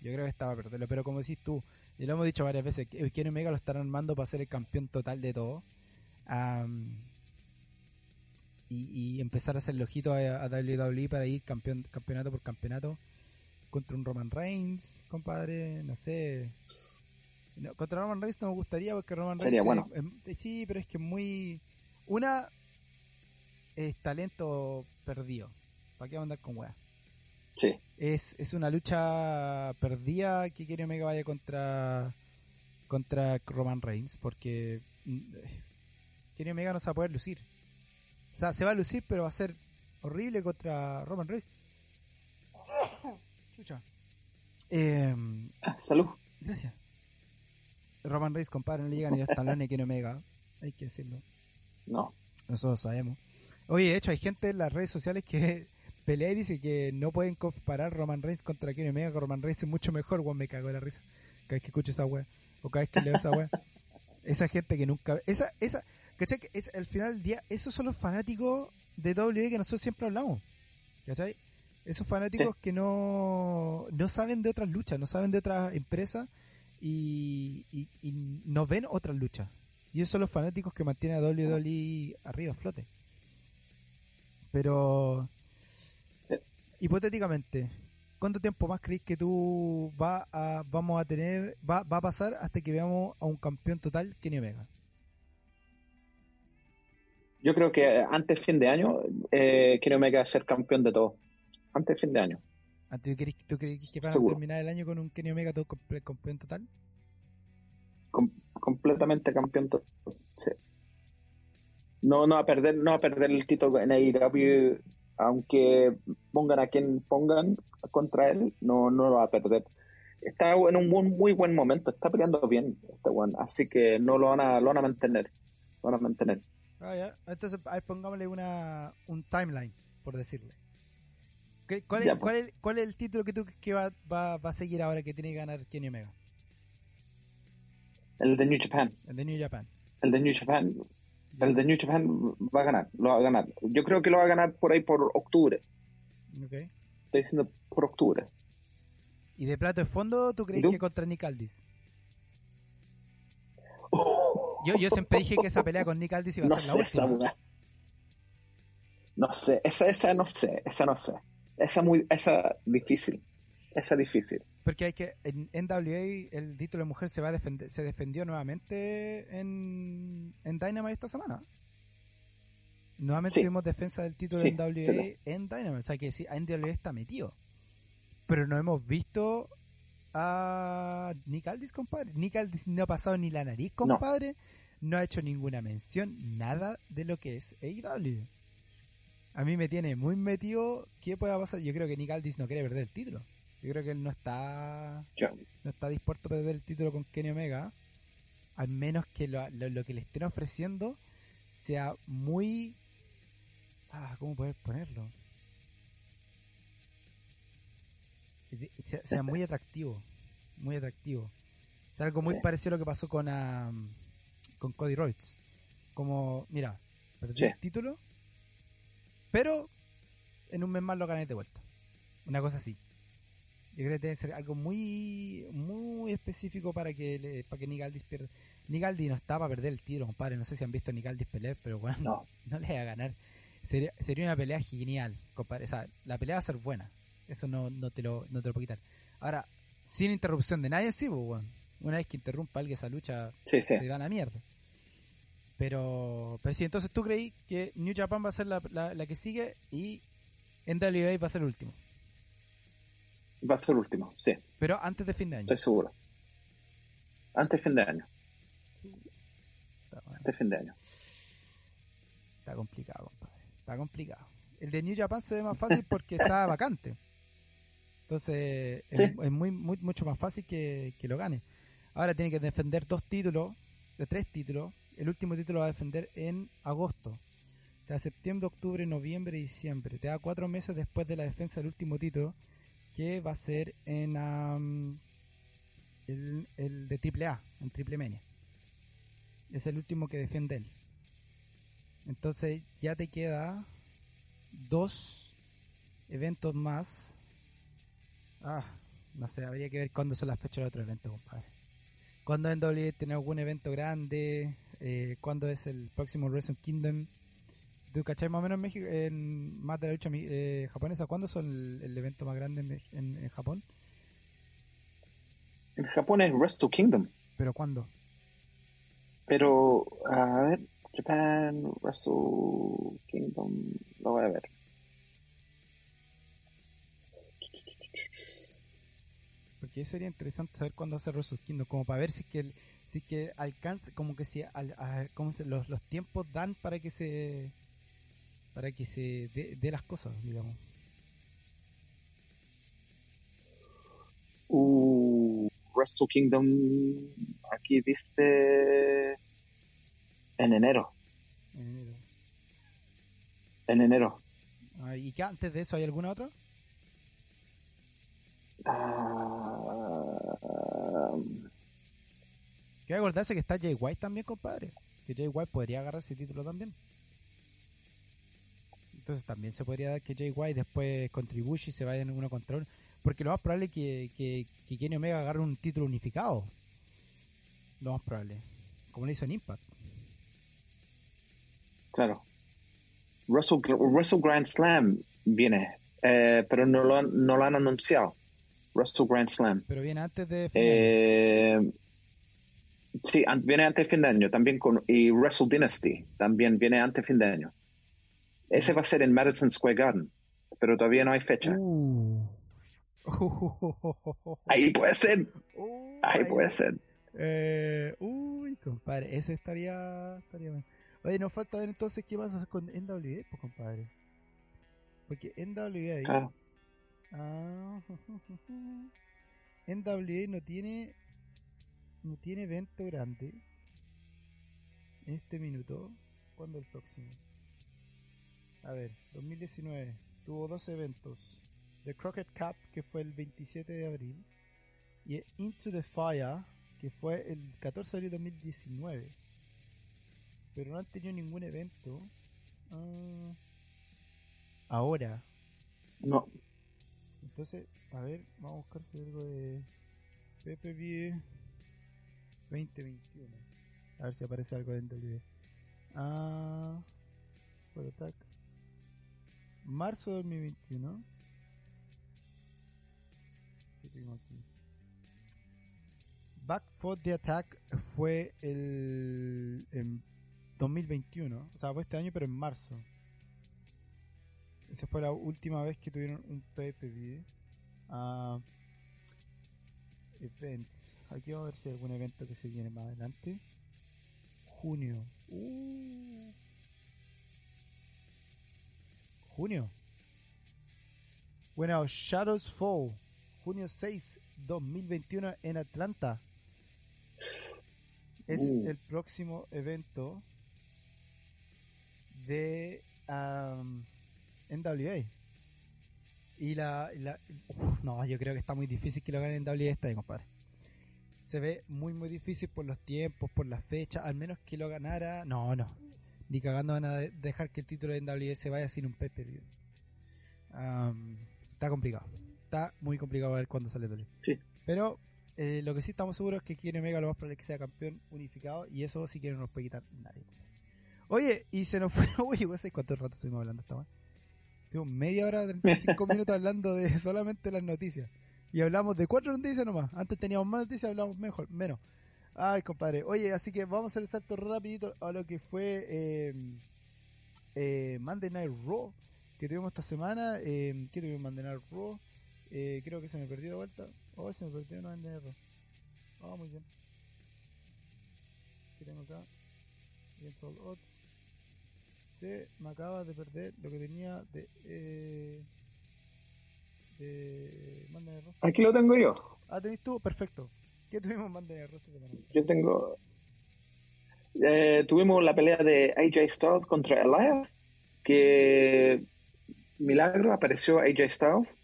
Yo creo que estaba a perderlo, pero como decís tú, y lo hemos dicho varias veces, que Kenny Omega lo están armando para ser el campeón total de todo. Um, y, y empezar a hacer el ojito a, a W W E para ir campeón, campeonato por campeonato contra un Roman Reigns, compadre, no sé. No, contra Roman Reigns no me gustaría porque Roman Reigns sería bueno. eh, eh, sí, pero es que muy una es talento perdido, ¿para qué va a andar con weas? Sí. Es, es una lucha perdida que quiere Omega vaya contra contra Roman Reigns porque quiere Omega no se va a poder lucir, o sea, se va a lucir pero va a ser horrible contra Roman Reigns. Chucha. Eh, ah, salud. Gracias. Roman Reigns, compadre, no le llegan ni los talones que no Omega, hay que decirlo. No. Nosotros sabemos. Oye, de hecho, hay gente en las redes sociales que pelea y dice que no pueden comparar Roman Reigns contra Kenny Omega, que Roman Reigns es mucho mejor, weón, me cago en la risa cada vez que escucho esa wea, o cada vez que leo esa wea. Esa gente que nunca... Esa, esa, ¿cachai? Es, al final del día, esos son los fanáticos de W W E que nosotros siempre hablamos, ¿cachai? Esos fanáticos sí. que no, no saben de otras luchas, no saben de otras empresas, Y, y, y no ven otras luchas. Y esos son los fanáticos que mantienen a W W E arriba, flote. Pero, hipotéticamente, ¿cuánto tiempo más crees que tú va a, vamos a tener, va, va a pasar hasta que veamos a un campeón total Kenny Omega? Yo creo que antes fin de año, eh, Kenny Omega va a ser campeón de todo. Antes fin de año. ¿Tú crees, ¿Tú crees que para Seguro. terminar el año con un Kenny Omega todo comple- campeón total? Com- completamente campeón total. Sí. No, no va a perder, no va a perder el título en A E W, aunque pongan a quien pongan contra él, no, no lo va a perder. Está en un muy, muy buen momento, está peleando bien este one, así que no lo van a, lo van a mantener, lo van a mantener. Ah, ya. Entonces ahí pongámosle una, un timeline, por decirle. ¿Cuál es, ya, pues. cuál, es, ¿Cuál es el título que tú que va, va, va a seguir ahora que tiene que ganar Kenny Omega? El de New Japan. El de New Japan. El de New Japan. Ya. El de New Japan va a ganar, lo va a ganar. Yo creo que lo va a ganar por ahí por octubre. Okay. Estoy diciendo por octubre. ¿Y de plato de fondo tú crees ¿Tú? que contra Nick Aldis? Oh. Yo, yo siempre dije que esa pelea con Nick Aldis iba a no ser la sé, última. No sé, esa, esa no sé, esa no sé. Esa muy, esa difícil, esa difícil. Porque hay que en N W A el título de mujer se va a defender, se defendió nuevamente en en Dynamite esta semana. Nuevamente sí. tuvimos defensa del título sí, de N W A sí, no. en Dynamite, o sea que sí, N W A está metido. Pero no hemos visto a Nick Aldis, compadre. Nick Aldis no ha pasado ni la nariz, compadre. No, no ha hecho ninguna mención, nada de lo que es A E W. A mí me tiene muy metido. ¿Qué pueda pasar? Yo creo que Nick Aldis no quiere perder el título. Yo creo que él no está yeah. no está dispuesto a perder el título con Kenny Omega, al menos que lo, lo, lo que le estén ofreciendo sea muy... Ah, ¿cómo poder ponerlo? Sea, sea muy atractivo. Muy atractivo. Es algo muy sí. parecido a lo que pasó con, um, con Cody Rhodes. Como, mira, perdí sí. el título... Pero en un mes más lo gané de vuelta. Una cosa así. Yo creo que debe ser algo muy muy específico para que le, para que Nick Aldis pierda. Nick Aldis no está para perder el tiro, compadre. No sé si han visto a Nick Aldis pelear, pero bueno, no, no le va a ganar. Sería, sería una pelea genial, compadre. O sea, la pelea va a ser buena. Eso no, no te lo no te lo puedo quitar. Ahora, sin interrupción de nadie, sí, pues, bueno. Una vez que interrumpa alguien esa lucha, sí, sí. se va a la mierda. Pero, pero sí, entonces tú creí que New Japan va a ser la, la, la que sigue y N W A va a ser el último. Va a ser el último, sí. Pero antes de fin de año. Estoy seguro. Antes de fin de año. Sí. Está bueno. Antes de fin de año. Está complicado, compadre. Está complicado. El de New Japan se ve más fácil porque está vacante. Entonces, sí. es, es muy, muy mucho más fácil que, que lo gane. Ahora tiene que defender dos títulos, de tres títulos. El último título va a defender en agosto. Te da septiembre, octubre, noviembre y diciembre. Te da cuatro meses después de la defensa del último título, que va a ser en um, el, el de Triple A, en Triple Mania. Es el último que defiende él. Entonces ya te queda dos eventos más. Ah, no sé, habría que ver cuándo son las fechas del otro evento, compadre. Cuándo en W W E tiene algún evento grande, eh, cuándo es el próximo Wrestle Kingdom. ¿Tú cachai más o menos en México, en más de la lucha eh, japonesa? ¿Cuándo son el, el evento más grande en, en, en Japón? En Japón es Wrestle Kingdom. ¿Pero cuándo? Pero, a ver, Japan, Wrestle Kingdom, lo voy a ver. Porque sería interesante saber cuándo hace Wrestle Kingdom, como para ver si que el, si que alcance, como que si al, a, como se, los, los tiempos dan para que se para que se dé, dé las cosas, digamos. Uh, Wrestle Kingdom aquí dice en enero. En enero. En enero. Ah, ¿y qué antes de eso hay alguna otra? Uh, que acordarse que está Jay White también, compadre, que Jay White podría agarrar ese título también, entonces también se podría dar que Jay White después con Ibushi se vayan uno contra uno, porque lo más probable es que, que, que Kenny Omega agarre un título unificado, lo más probable, como lo hizo en Impact. Claro, Russell, Russell Grand Slam viene, eh, pero no lo, han, no lo han anunciado. Russell Grand Slam, pero viene antes de fin de año. Eh, sí, viene antes de fin de año también, con, y Wrestle Dynasty también viene antes de fin de año. Ese va a ser en Madison Square Garden, pero todavía no hay fecha. Uh. Uh. Ahí puede ser. Uh, ahí, ahí puede ser. Eh, uy, compadre, ese estaría, estaría bien. Oye, nos falta ver entonces qué vas a hacer con N W A, pues, compadre. Porque N W A ah. Ah, N W A no tiene no tiene evento grande en este minuto. ¿Cuándo el próximo? A ver, dos mil diecinueve tuvo dos eventos: The Crockett Cup, que fue el veintisiete de abril, y Into the Fire, que fue el catorce de abril de dos mil diecinueve, pero no han tenido ningún evento uh, ahora. No. Entonces, a ver, vamos a buscar si hay algo de P P V veinte veintiuno. A ver si aparece algo dentro del video. Ah, por ataque. marzo de dos mil veintiuno. ¿Qué tengo aquí? Back for the Attack fue el en dos mil veintiuno, o sea, fue este año pero en marzo. Esa fue la última vez que tuvieron un pay-per-view. Uh, events. Aquí vamos a ver si hay algún evento que se viene más adelante. Junio. Uh. Junio. Bueno, Shadows Fall. junio seis, dos mil veintiuno en Atlanta. Es uh. el próximo evento de... Um, N W A. Y la... la uf, no, yo creo que está muy difícil que lo ganen en N W A este año, compadre. Se ve muy, muy difícil por los tiempos, por las fechas. Al menos que lo ganara... No, no. Ni cagando van a dejar que el título de N W A se vaya sin un pay-per-view. Um, está complicado. Está muy complicado ver cuándo sale W W E. Sí. Pero eh, lo que sí estamos seguros es que Kenny Omega lo más probable que sea campeón unificado. Y eso sí que no nos puede quitar nadie. Oye, y se nos fue... Oye, ¿cuánto rato estuvimos hablando esta vez? Media hora, treinta y cinco minutos hablando de solamente las noticias. Y hablamos de cuatro noticias nomás. Antes teníamos más noticias, hablamos mejor, menos. Ay, compadre. Oye, así que vamos a hacer el salto rapidito a lo que fue eh, eh, Monday Night Raw que tuvimos esta semana. Eh, ¿Qué tuvimos Monday Night Raw? Eh, creo que se me perdió de vuelta. Oh, se me perdió Monday Night Raw. Ah, oh, muy bien. que tengo acá, y el Sold Odds, se me acaba de perder lo que tenía de... Eh, de Manda de Rostro. Aquí lo tengo yo. Ah, tenés tú, perfecto. ¿Qué tuvimos en Manda de Rostro? Yo tengo... Eh, tuvimos la pelea de A J Styles contra Elias, que milagro apareció A J Styles,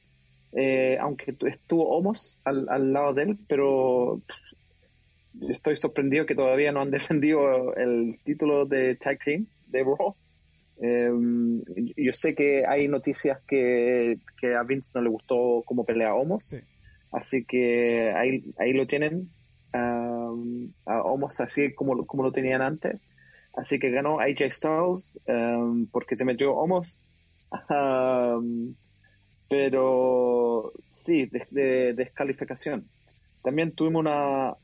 eh, aunque estuvo Omos al, al lado de él, pero estoy sorprendido que todavía no han defendido el título de Tag Team de Raw. Eh, yo sé que hay noticias que, que a Vince no le gustó cómo pelea Omos, sí. Así que ahí, ahí lo tienen. Um, a Omos así como, como lo tenían antes, así que ganó A J Styles um, porque se metió Omos, um, pero sí, de, de descalificación. También tuvimos una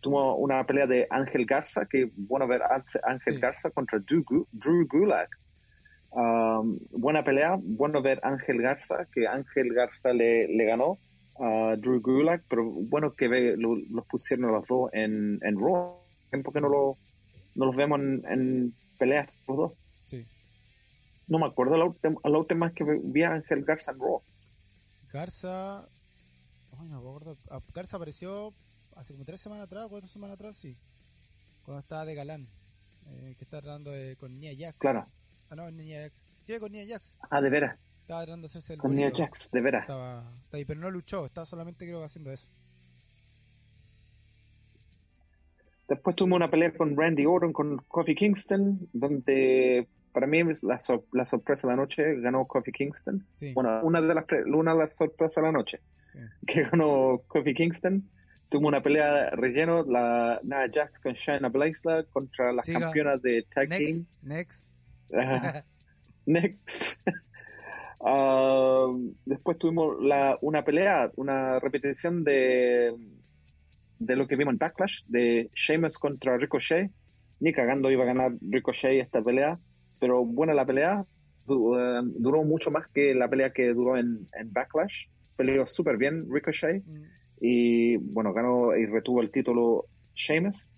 tuvimos una pelea de Ángel Garza, que bueno ver Ángel sí. Garza contra Drew, Drew Gulak, um, buena pelea, bueno ver Ángel Garza, que Ángel Garza le, le ganó a Drew Gulak, pero bueno que ve, lo, los pusieron los dos en, en Raw, porque no, lo, no los vemos en, en peleas los dos. Sí. No me acuerdo la última, la última vez que vi a Ángel Garza en Raw. Garza, oh, no me acuerdo. Garza apareció hace como tres semanas atrás, cuatro semanas atrás, sí, cuando estaba de galán, eh, que estaba tratando de, con Nia Jax. Claro. Ah, no, Nia Jax. ¿Qué con Nia Jax? Ah, de veras. Estaba tratando de hacerse el con Nia Jax, de veras. Estaba, estaba ahí, pero no luchó, estaba solamente creo que haciendo eso. Después tuvimos una pelea con Randy Orton, con Kofi Kingston, donde para mí la, so, la sorpresa de la noche ganó Kofi Kingston. Sí. Bueno, una de las una de las sorpresas de la noche, sí, que ganó Kofi Kingston. Tuvimos una pelea de relleno, la Nia Jax con Shayna Baszler contra las Siga. campeonas de Tag Team. Next. Next. Uh, next. Uh, después tuvimos la, una pelea, una repetición de de lo que vimos en Backlash, de Sheamus contra Ricochet. Ni cagando iba a ganar Ricochet esta pelea, pero buena la pelea, du, uh, duró mucho más que la pelea que duró en, en Backlash. Peleó súper bien Ricochet, mm. y bueno, ganó y retuvo el título Sheamus.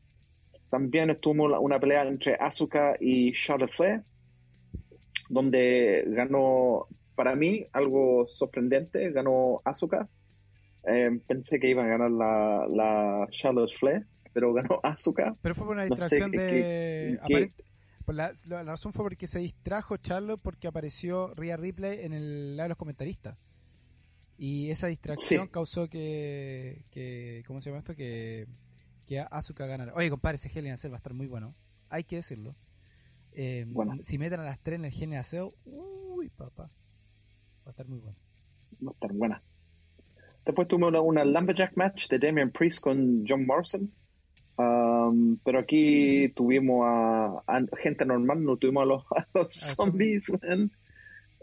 También estuvo una pelea entre Asuka y Charlotte Flair, donde ganó, para mí, algo sorprendente, ganó Asuka. Eh, pensé que iba a ganar la, la Charlotte Flair, pero ganó Asuka. Pero fue por una distracción no sé, de... Que, aparente, que... Por la, la, la razón fue porque se distrajo Charlotte, porque apareció Rhea Ripley en el lado de los comentaristas. Y esa distracción sí. causó que, que... ¿Cómo se llama esto? Que, que Asuka ganara. Oye, compadre, ese Hell in a Cell va a estar muy bueno. Hay que decirlo. Eh, bueno. Si meten a las tres en el Hell in a Cell... Uy, papá. Va a estar muy buena. Va a estar buena. Después tuvimos una, una Lumberjack match de Damian Priest con John Morrison. Um, pero aquí tuvimos a, a gente normal, no tuvimos a los, a los ah, zombies, sí. man,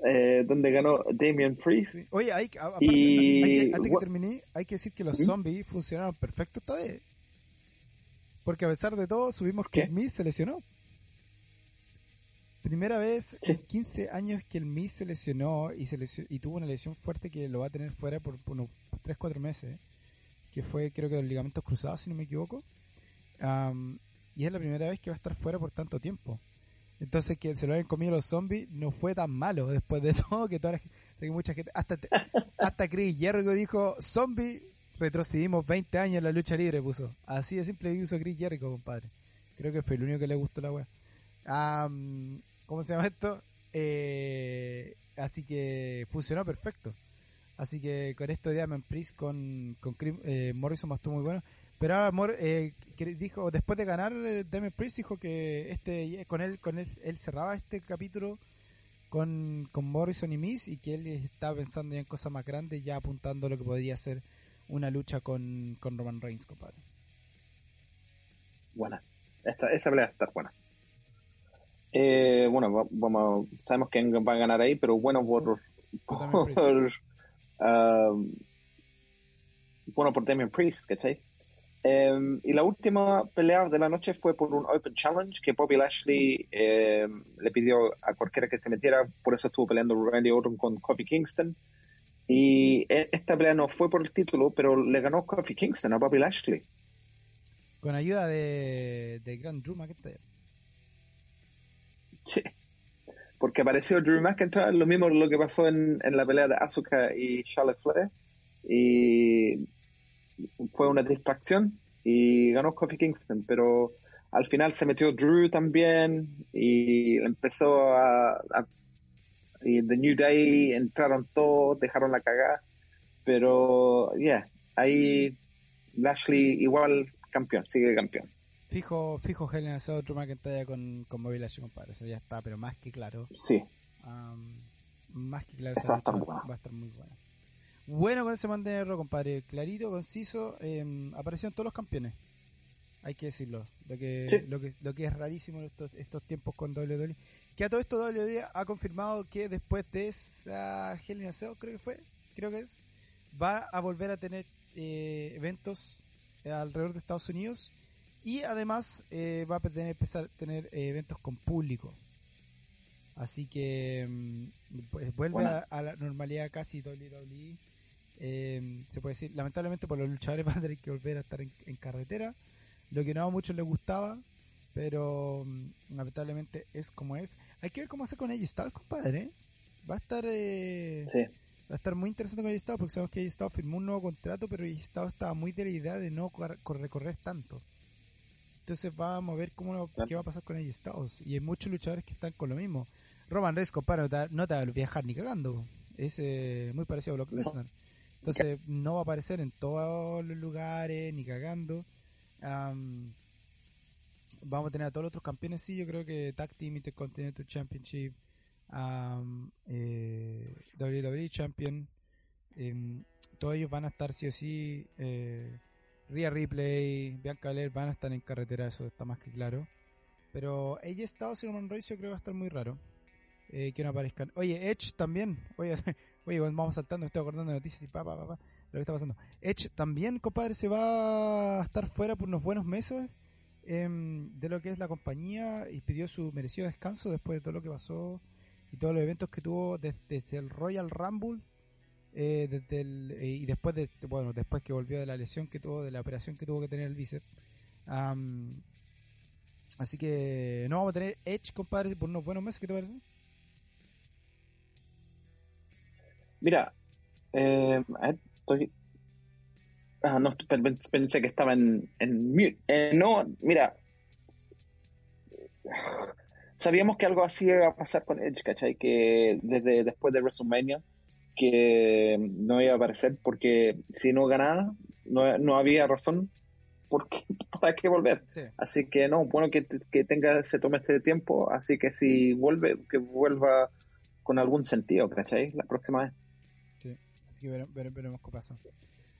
eh, donde ganó Damian Priest. Sí. Oye, hay, a, aparte, y... hay que, antes que terminé, hay que decir que los ¿Mm? zombies funcionaron perfecto esta vez. Porque a pesar de todo, subimos que el Miz se lesionó. Primera vez sí. en quince años que el Miz se lesionó y, se lesionó y tuvo una lesión fuerte que lo va a tener fuera por unos tres cuatro meses, ¿eh? Que fue creo que los ligamentos cruzados, si no me equivoco, um, y es la primera vez que va a estar fuera por tanto tiempo. Entonces que se lo hayan comido los zombies no fue tan malo después de todo, que toda la, mucha gente, hasta, hasta Chris Jericho dijo zombie, retrocedimos veinte años en la lucha libre, puso así de simple y uso Chris Jericho, compadre. Creo que fue el único que le gustó la wea. Um, ¿Cómo se llama esto? Eh, así que funcionó perfecto. Así que con esto Diamond Priest con, con eh, Morrison estuvo muy bueno. Pero ahora Mor, eh, dijo, después de ganar Diamond Priest, dijo que este con él con él, él cerraba este capítulo con, con Morrison y Miz, y que él estaba pensando ya en cosas más grandes, ya apuntando a lo que podría ser una lucha con, con Roman Reigns, compadre. Buena. Esta, esa pelea está buena. Eh, bueno, vamos, sabemos que va a ganar ahí, pero bueno por, por uh, bueno por Damian Priest, ¿cachai? Um, y la última pelea de la noche fue por un Open Challenge que Bobby Lashley eh, le pidió a cualquiera que se metiera, por eso estuvo peleando Randy Orton con Kofi Kingston, y esta pelea no fue por el título, pero le ganó Kofi Kingston a Bobby Lashley. Con ayuda de, de Grand Drew McIntyre. Sí. Porque apareció Drew McIntyre, lo mismo lo que pasó en, en la pelea de Asuka y Charlotte Flair. Y fue una distracción y ganó Kofi Kingston, pero al final se metió Drew también y empezó a, a y The New Day entraron todos, dejaron la cagada, pero yeah, ahí Lashley igual campeón, sigue campeón. Fijo, fijo Hell in a Cell, Drew McIntyre con, con Mobilación, compadre, eso ya está, pero más que claro. Sí. Um, más que claro, esa lucha va a estar muy buena. Bueno, con ese mantenerlo, compadre, clarito, conciso, eh, aparecieron todos los campeones. Hay que decirlo, lo que, sí. lo que lo que es rarísimo en estos, estos tiempos con doble u doble u E. Que a todo esto doble u doble u E ha confirmado que después de esa Hell in a Cell, creo que fue, creo que es, va a volver a tener eh, eventos alrededor de Estados Unidos y además eh, va a tener, empezar a tener eh, eventos con público. Así que pues, vuelve bueno. a, a la normalidad casi doble u doble u E. Eh, se puede decir, lamentablemente por los luchadores van a tener que volver a estar en, en carretera. Lo que no a muchos les gustaba, pero um, lamentablemente es como es. Hay que ver cómo hacer con A J Styles, compadre, ¿eh? Va a estar eh, sí. va a estar muy interesante con A J Styles, porque sabemos que A J Styles firmó un nuevo contrato, pero A J Styles estaba muy de la idea de no recorrer tanto. Entonces vamos a ver cómo lo, qué va a pasar con A J Styles. Y hay muchos luchadores que están con lo mismo. Roman Reigns, compadre, no te va a viajar ni cagando. Es eh, muy parecido a Brock Lesnar. Entonces no va a aparecer en todos los lugares, ni cagando. Um, vamos a tener a todos los otros campeones. Sí, yo creo que Tag Team, Intercontinental Championship, um, eh, doble u doble u E Champion, eh, todos ellos van a estar sí o sí. eh, Rhea Ripley, Bianca Belair van a estar en carretera, eso está más que claro. Pero A J Styles y Roman Reigns yo creo que va a estar muy raro eh, que no aparezcan. Oye, Edge también. Oye, oye, vamos saltando, estoy acordando de noticias y pa, pa, pa, pa. Lo que está pasando. Edge también, compadre, se va a estar fuera por unos buenos meses eh, de lo que es la compañía, y pidió su merecido descanso después de todo lo que pasó y todos los eventos que tuvo desde, desde el Royal Rumble eh, desde el, eh, y después de bueno después que volvió de la lesión que tuvo, de la operación que tuvo que tener el bíceps. Um, así que no vamos a tener Edge, compadre, por unos buenos meses. ¿Qué te parece? Mira, eh, Estoy... Ah, no, pensé que estaba en, en mute. Eh, no, mira. Sabíamos que algo así iba a pasar con Edge, ¿cachai? Que desde después de WrestleMania, que no iba a aparecer, porque si no ganaba, no, no había razón porque, para qué volver. Sí. Así que no, bueno que, que tenga, se tome este tiempo, así que si vuelve, que vuelva con algún sentido, ¿cachai? La próxima vez. Que vere, vere, veremos qué pasa.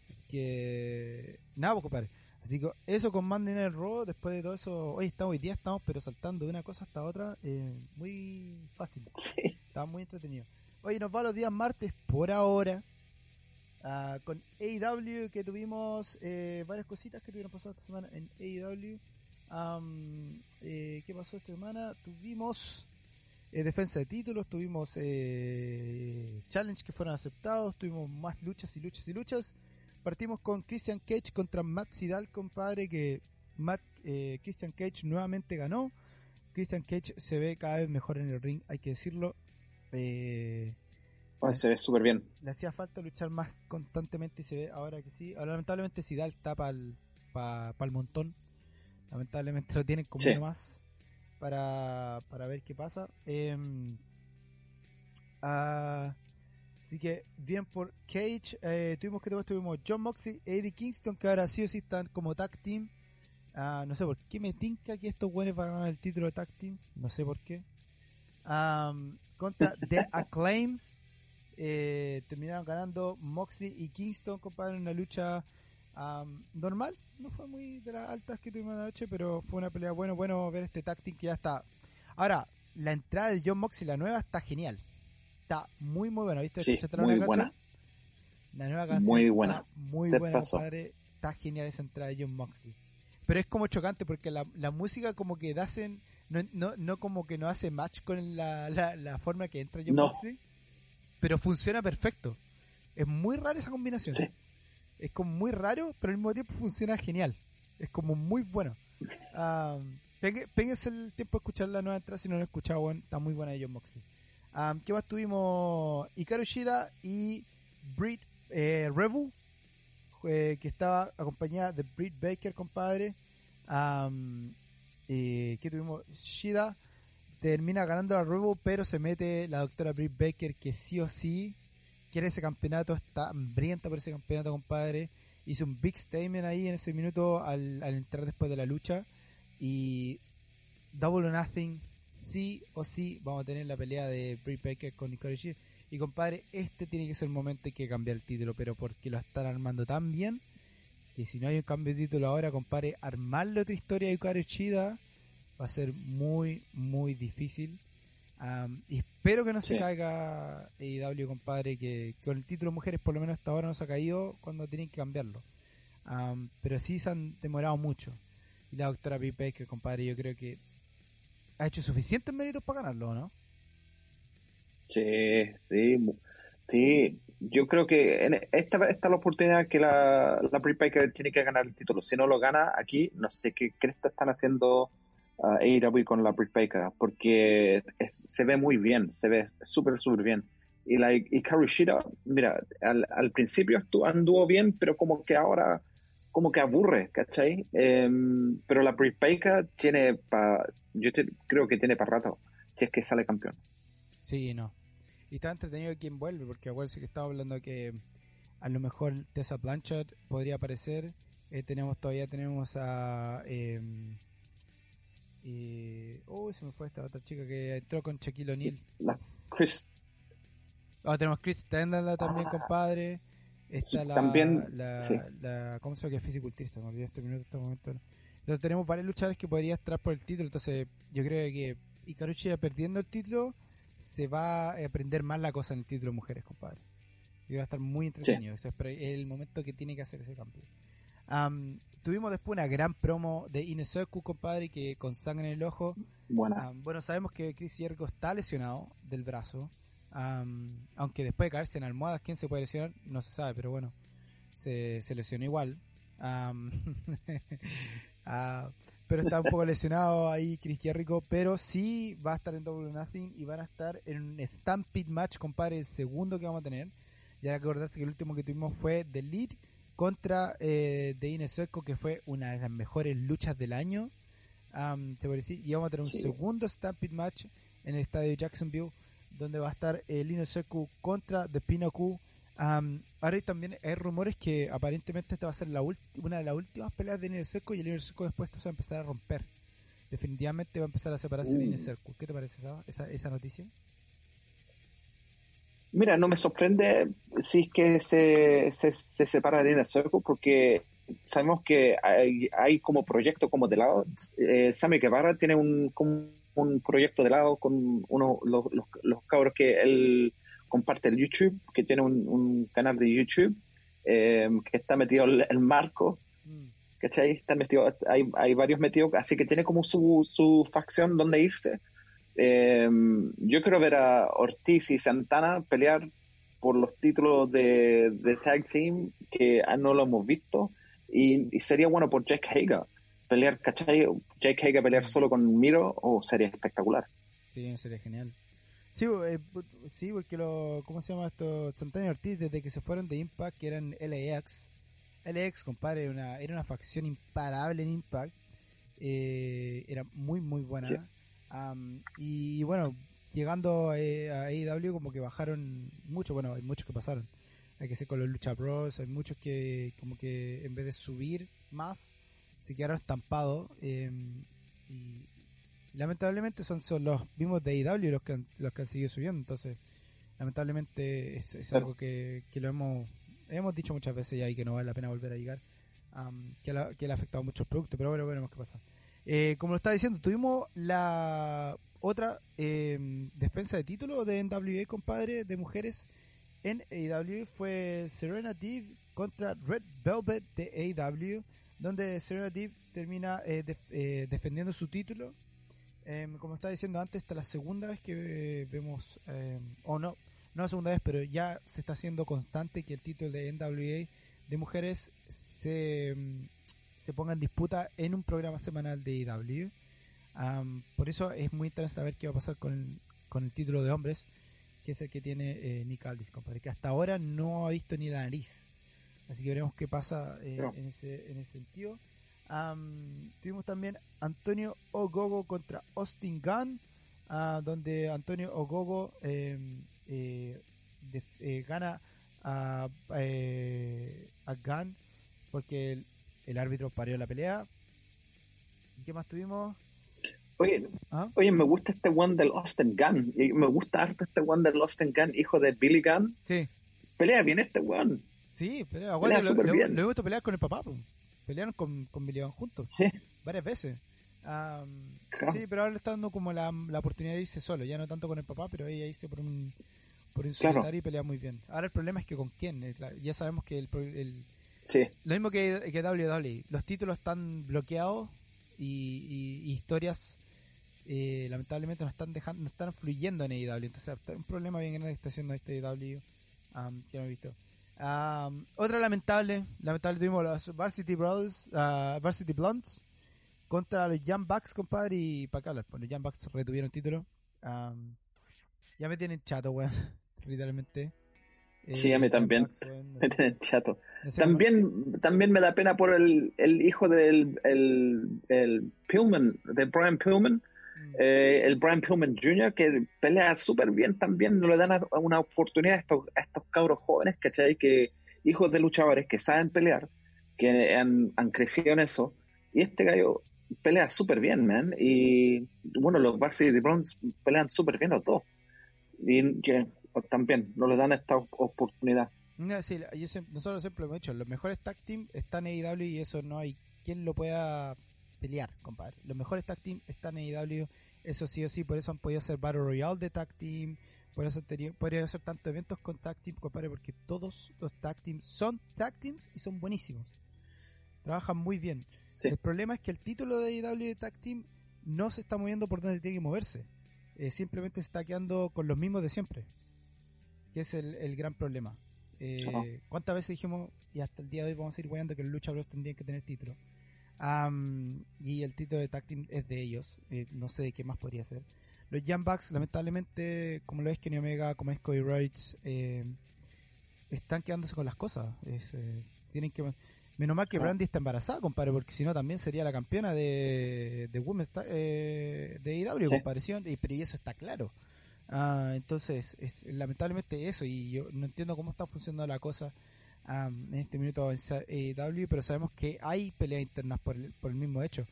Así que nada, pues, compadre. Así que eso con Monday Night Raw. Después de todo eso, hoy estamos, hoy día estamos, pero saltando de una cosa hasta otra, eh, muy fácil. Sí. Está muy entretenido. Oye, nos va los días martes por ahora uh, con A E W, que tuvimos eh, varias cositas que tuvieron pasado esta semana en A E W. Um, eh, ¿Qué pasó esta semana? Tuvimos Eh, defensa de títulos, tuvimos eh, challenge que fueron aceptados, tuvimos más luchas y luchas y luchas. Partimos con Christian Cage contra Matt Sydal, compadre, que Matt, eh, Christian Cage nuevamente ganó. Christian Cage se ve cada vez mejor en el ring, hay que decirlo. Eh, bueno, se ve súper bien. Le hacía falta luchar más constantemente y se ve ahora que sí. Ahora, lamentablemente Sydal está para el pa, pa montón, lamentablemente lo tienen como sí. uno más. Para, para ver qué pasa. Eh, uh, así que bien por Cage. Eh, tuvimos que tuvimos John Moxley, A D Kingston, que ahora sí o sí están como tag team. Uh, no sé por qué me tinca que estos güeyes van a ganar el título de tag team. No sé por qué. Um, contra The Acclaim. Eh, terminaron ganando Moxley y Kingston, compadre, en una lucha Um, normal, no fue muy de las altas que tuvimos anoche, pero fue una pelea. Bueno, bueno, ver este tag team que ya está. Ahora, la entrada de John Moxley, la nueva, está genial. Está muy, muy buena. ¿Viste? Sí, ¿escuchaste la nueva canción? La nueva canción. Muy buena. Está muy Se buena, padre. Está genial esa entrada de John Moxley. Pero es como chocante porque la, la música, como que hacen, no, no, no como que no hace match con la, la, la forma que entra John no. Moxley, pero funciona perfecto. Es muy rara esa combinación. Sí. Es como muy raro, pero al mismo tiempo funciona genial. es como muy buena. Um, péguense el tiempo de escuchar la nueva entrada si no lo han escuchado, bueno, está muy buena de John Moxley. Um, ¿Qué más tuvimos? Ikaru Shida y Britt eh, Revu, eh, que estaba acompañada de Britt Baker, compadre. Um, eh, ¿Qué tuvimos? Shida termina ganando a Revu, pero se mete la doctora Britt Baker, que sí o sí quiere ese campeonato, está hambrienta por ese campeonato, compadre. Hizo un big statement ahí en ese minuto al, al entrar después de la lucha. Y Double or Nothing, sí o sí vamos a tener la pelea de Britt Baker con Ikaru Shida. Y compadre, este tiene que ser el momento en que cambiar el título, pero porque lo están armando tan bien que si no hay un cambio de título ahora, compadre, armarle otra historia de Ikaru Shida va a ser muy, muy difícil. Um, y espero que no sí. se caiga A E W, compadre, que, que con el título de mujeres por lo menos hasta ahora no se ha caído cuando tienen que cambiarlo. Um, pero sí se han demorado mucho. Y la doctora Britt Baker, compadre, yo creo que ha hecho suficientes méritos para ganarlo, ¿no? Sí, sí, sí. Yo creo que en esta, esta es la oportunidad que la, la Britt Baker tiene que ganar el título. Si no lo gana aquí, no sé qué cresta están haciendo Uh, A E W con la Britt Baker, porque es, se ve muy bien, se ve súper, súper bien. Y la Ikaru Shida, mira, al, al principio estuvo, anduvo bien, pero como que ahora, como que aburre, ¿cachai? Eh, pero la Britt Baker tiene para, yo te, creo que tiene para rato, si es que sale campeón. Sí, no. Y está entretenido quién vuelve, porque acuérdense que estaba hablando que a lo mejor Tessa Blanchard podría aparecer. Eh, tenemos todavía tenemos a... Eh, y oh, se me fue esta otra chica que entró con Shaquille O'Neal, la Chris. Oh, tenemos Chris Tendala también, ah, compadre. Está la, también, la, sí. la ¿cómo se llama? Que es fisiculturista, me olvidé este minuto, este momento. Entonces tenemos varios luchadores que podrían estar por el título, entonces yo creo que Ikaru Shida perdiendo el título se va a aprender más la cosa en el título de mujeres, compadre. Y va a estar muy entretenido, sí. Eso es el momento que tiene que hacer ese cambio. Um, tuvimos después una gran promo de Inesoku, compadre, que con sangre en el ojo. Bueno, um, bueno sabemos que Chris Jericho está lesionado del brazo, um, aunque después de caerse en almohadas, ¿quién se puede lesionar? No se sabe, pero bueno, se, se lesionó igual. Um, uh, pero está un poco lesionado ahí Chris Jericho, pero sí va a estar en Double or Nothing y van a estar en un Stampede Match, compadre, el segundo que vamos a tener. Ya recordarse que el último que tuvimos fue The Elite contra eh, de Inesoco, que fue una de las mejores luchas del año, um, se puede decir, y vamos a tener un sí. segundo Stampede Match en el estadio Jacksonville, donde va a estar el Inesoco contra The Pinnacle. Um, ahora también hay rumores que aparentemente esta va a ser la ulti- una de las últimas peleas de Inesoco, y el Inesoco después se va a empezar a romper, definitivamente va a empezar a separarse del mm. Inesoco. ¿Qué te parece esa, esa, esa noticia? Mira, no me sorprende si es que se, se, se separa de Inner Circle, porque sabemos que hay, hay como proyecto como de lado. Eh, Sammy Guevara tiene un, como un proyecto de lado con uno los, los, los cabros que él comparte en YouTube, que tiene un, un canal de YouTube, eh, que está metido el, el Marco, mm. ¿cachai? Está metido, hay, hay varios metidos, así que tiene como su, su facción donde irse. Eh, yo quiero ver a Ortiz y Santana pelear por los títulos de, de Tag Team, que no lo hemos visto, y, y sería bueno por Jake Hager pelear, ¿cachai? Jake Hager pelear sí. solo con Miro, oh, sería espectacular. Sí, sería genial. Sí, eh, sí porque lo, ¿cómo se llama esto? Santana y Ortiz, desde que se fueron de Impact, que eran L A X, L A X, compadre, era una, era una facción imparable en Impact, eh, era muy, muy buena. Sí. Um, y bueno, llegando a A E W como que bajaron mucho, bueno, hay muchos que pasaron, hay que ser con los Lucha Bros, hay muchos que como que en vez de subir más se quedaron estampados, eh, y lamentablemente son, son los mismos de A E W los que han, los que han seguido subiendo, entonces lamentablemente es, es algo que, que lo hemos hemos dicho muchas veces ya y que no vale la pena volver a llegar, um, que, la, que le ha afectado a muchos productos, pero bueno, veremos qué pasa. Eh, como lo estaba diciendo, tuvimos la otra eh, defensa de título de N W A, compadre, de mujeres en A E W. Fue Serena Deeb contra Red Velvet de A E W, donde Serena Deeb termina eh, def- eh, defendiendo su título. Eh, como estaba diciendo antes, esta es la segunda vez que eh, vemos, eh, o oh, no, no la segunda vez, pero ya se está haciendo constante que el título de N W A de mujeres se... se ponga en disputa en un programa semanal de A E W. Um, por eso es muy interesante saber qué va a pasar con, con el título de hombres, que es el que tiene eh, Nick Aldis, compadre, que hasta ahora no ha visto ni la nariz. Así que veremos qué pasa eh, no. en, ese, en ese sentido. Um, tuvimos también Antonio Ogogo contra Austin Gunn, uh, donde Antonio Ogogo eh, eh, de, eh, gana a, eh, a Gunn porque el, el árbitro parió la pelea. ¿Qué más tuvimos? Oye, ¿Ah? oye, me gusta este one del Austin Gunn. Me gusta harto este one del Austin Gunn, hijo de Billy Gunn. Sí. Pelea bien este one. Sí, pelea, pelea lo, lo, bien. Lo he visto pelear con el papá. Pues. Pelearon con, con Billy Gunn juntos. Sí. Varias veces. Um, claro. Sí, pero ahora le está dando como la, la oportunidad de irse solo. Ya no tanto con el papá, pero ella irse por un, por un solitario claro. y pelea muy bien. Ahora el problema es que con quién. Ya sabemos que el... el sí. Lo mismo que, que W W E. Los títulos están bloqueados y, y, y historias... Eh, lamentablemente no están dejando, no están fluyendo en A E W, entonces un problema bien grande que está haciendo este A E W, um, que no he visto. Um, otra lamentable, lamentable tuvimos los Varsity Brothers, uh, Varsity Blondes contra los Young Bucks, compadre, y para qué hablar, pues los Young Bucks retuvieron título. Um, ya me tienen chato, weón, literalmente. Eh, sí, a mí también. Bucks, weón, no me tienen chato. No sé también, cómo... también me da pena por el, el hijo del el, el Pillman, de Brian Pillman. Eh, el Brian Pillman junior que pelea súper bien también, no le dan a, a una oportunidad a estos, a estos cabros jóvenes, ¿cachai? Que hijos de luchadores que saben pelear, que han, han crecido en eso, y este gallo pelea súper bien, man, y bueno, los Varsity Blondes pelean súper bien los dos, y que pues, también no le dan esta oportunidad. No, sí, yo siempre, nosotros siempre lo hemos dicho, los mejores tag team están en A E W y eso no hay quien lo pueda pelear, compadre. Los mejores tag team están en A E W, eso sí o sí, por eso han podido hacer Battle Royale de tag team, por eso han tenido, podrían hacer tantos eventos con tag team, compadre, porque todos los tag teams son tag teams y son buenísimos. Trabajan muy bien. Sí. El problema es que el título de A E W de tag team no se está moviendo por donde tiene que moverse. Eh, simplemente se está quedando con los mismos de siempre. Que es el, el gran problema. Eh, uh-huh. ¿Cuántas veces dijimos, y hasta el día de hoy vamos a ir weando, que los Lucha Bros tendrían que tener título? Um, y el título de tag team es de ellos, eh, no sé de qué más podría ser. Los Young Bucks, lamentablemente, como lo es Kenny Omega, como es Cody Rhodes, eh, están quedándose con las cosas. Es, eh, tienen que menos mal que Brandy está embarazada, compadre, porque si no también sería la campeona de de Women's eh, de A E W, sí. Comparación, y pero eso está claro. Uh, entonces, es, lamentablemente eso, y yo no entiendo cómo está funcionando la cosa. Um, en este minuto avanza A E W, pero sabemos que hay peleas internas por el, por el mismo hecho.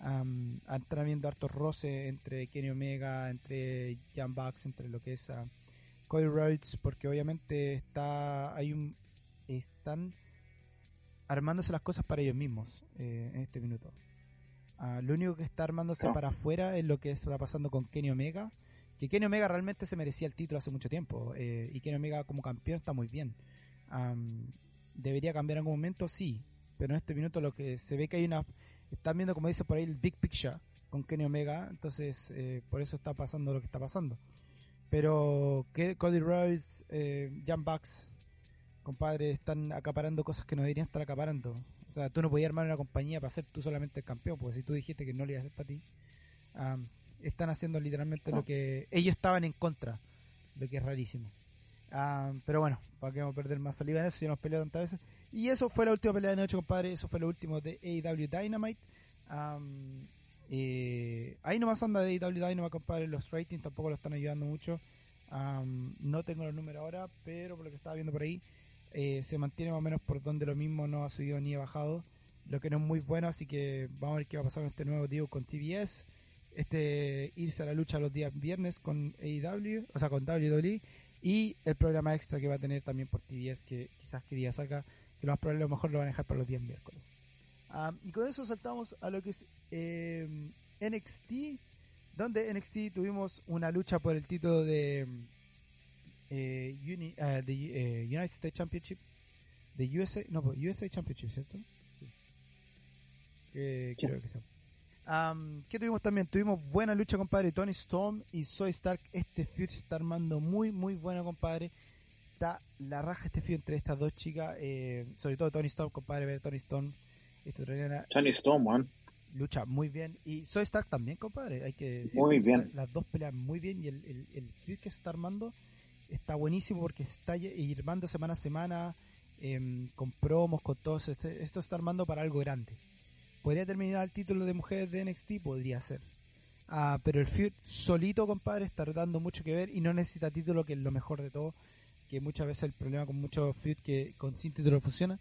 Um, están habiendo hartos roces entre Kenny Omega, entre Young Bucks, entre lo que es uh, Cody Rhodes, porque obviamente está hay un están armándose las cosas para ellos mismos eh, en este minuto. Uh, lo único que está armándose no. para afuera es lo que está pasando con Kenny Omega, que Kenny Omega realmente se merecía el título hace mucho tiempo, eh, y Kenny Omega como campeón está muy bien. Um, debería cambiar en algún momento, sí, pero en este minuto lo que se ve que hay una, están viendo como dice por ahí el big picture con Kenny Omega, entonces eh, por eso está pasando lo que está pasando, pero que Cody Rhodes, eh, Young Bucks, compadre, están acaparando cosas que no deberían estar acaparando. O sea, tú no podías armar una compañía para ser tú solamente el campeón, porque si tú dijiste que no le ibas a hacer para ti, um, están haciendo literalmente no. lo que ellos estaban en contra, lo que es rarísimo. Um, pero bueno, para que vamos a perder más saliva en eso, ya nos peleado tantas veces. Y eso fue la última pelea de noche, compadre. Eso fue lo último de A E W Dynamite. Um, eh, ahí nomás anda de A E W Dynamite, compadre. Los ratings tampoco lo están ayudando mucho. Um, no tengo los números ahora, pero por lo que estaba viendo por ahí, eh, se mantiene más o menos por donde lo mismo, no ha subido ni ha bajado. Lo que no es muy bueno, así que vamos a ver qué va a pasar con este nuevo deal con T B S. Este irse a la lucha los días viernes con A E W, o sea, con W W E. Y el programa extra que va a tener también por T V S, que quizás que día saca, que lo más probable a lo mejor lo van a dejar para los días miércoles. Um, y con eso saltamos a lo que es eh, N X T, donde N X T tuvimos una lucha por el título de, eh, Uni, uh, de eh, United States Championship, de U S A, no, U S A Championship, ¿cierto? Sí. Eh, creo que son. Um, ¿Qué tuvimos también? Tuvimos buena lucha, compadre. Tony Storm y Zoe Stark. Este feud se está armando muy, muy bueno, compadre. Está la raja este feud entre estas dos chicas. Eh, sobre todo Tony Storm, compadre. Ver Tony Storm Este Reina Johnny Storm, man. Lucha muy bien. Y Zoe Stark también, compadre. Hay que decir, muy bien. Está, las dos pelean muy bien. Y el, el, el feud que se está armando está buenísimo porque está armando semana a semana, eh, con promos, con todo. Este, esto está armando para algo grande. Podría terminar el título de mujeres de N X T, podría ser. Ah, pero el feud solito, compadre, está dando mucho que ver y no necesita título, que es lo mejor de todo. Que muchas veces el problema con muchos feud que con sin título funcionan.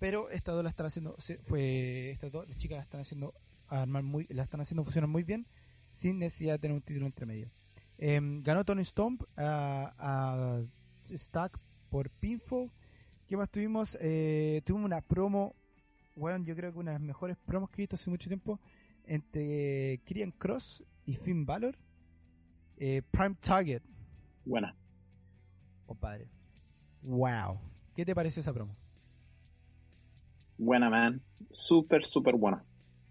Pero estas dos las están haciendo, fue estas dos las chicas las están haciendo armar muy, las están haciendo funcionar muy bien sin necesidad de tener un título entre medio. Eh, ganó Tony Storm a, a Stack por pinfall. ¿Qué más tuvimos? Eh, tuvimos una promo, bueno, yo creo que una de las mejores promos que he visto hace mucho tiempo entre Kieran Cross y Finn Balor. Eh, Prime Target. Buena. Compadre. Wow. ¿Qué te pareció esa promo? Buena, man. Súper, súper buena.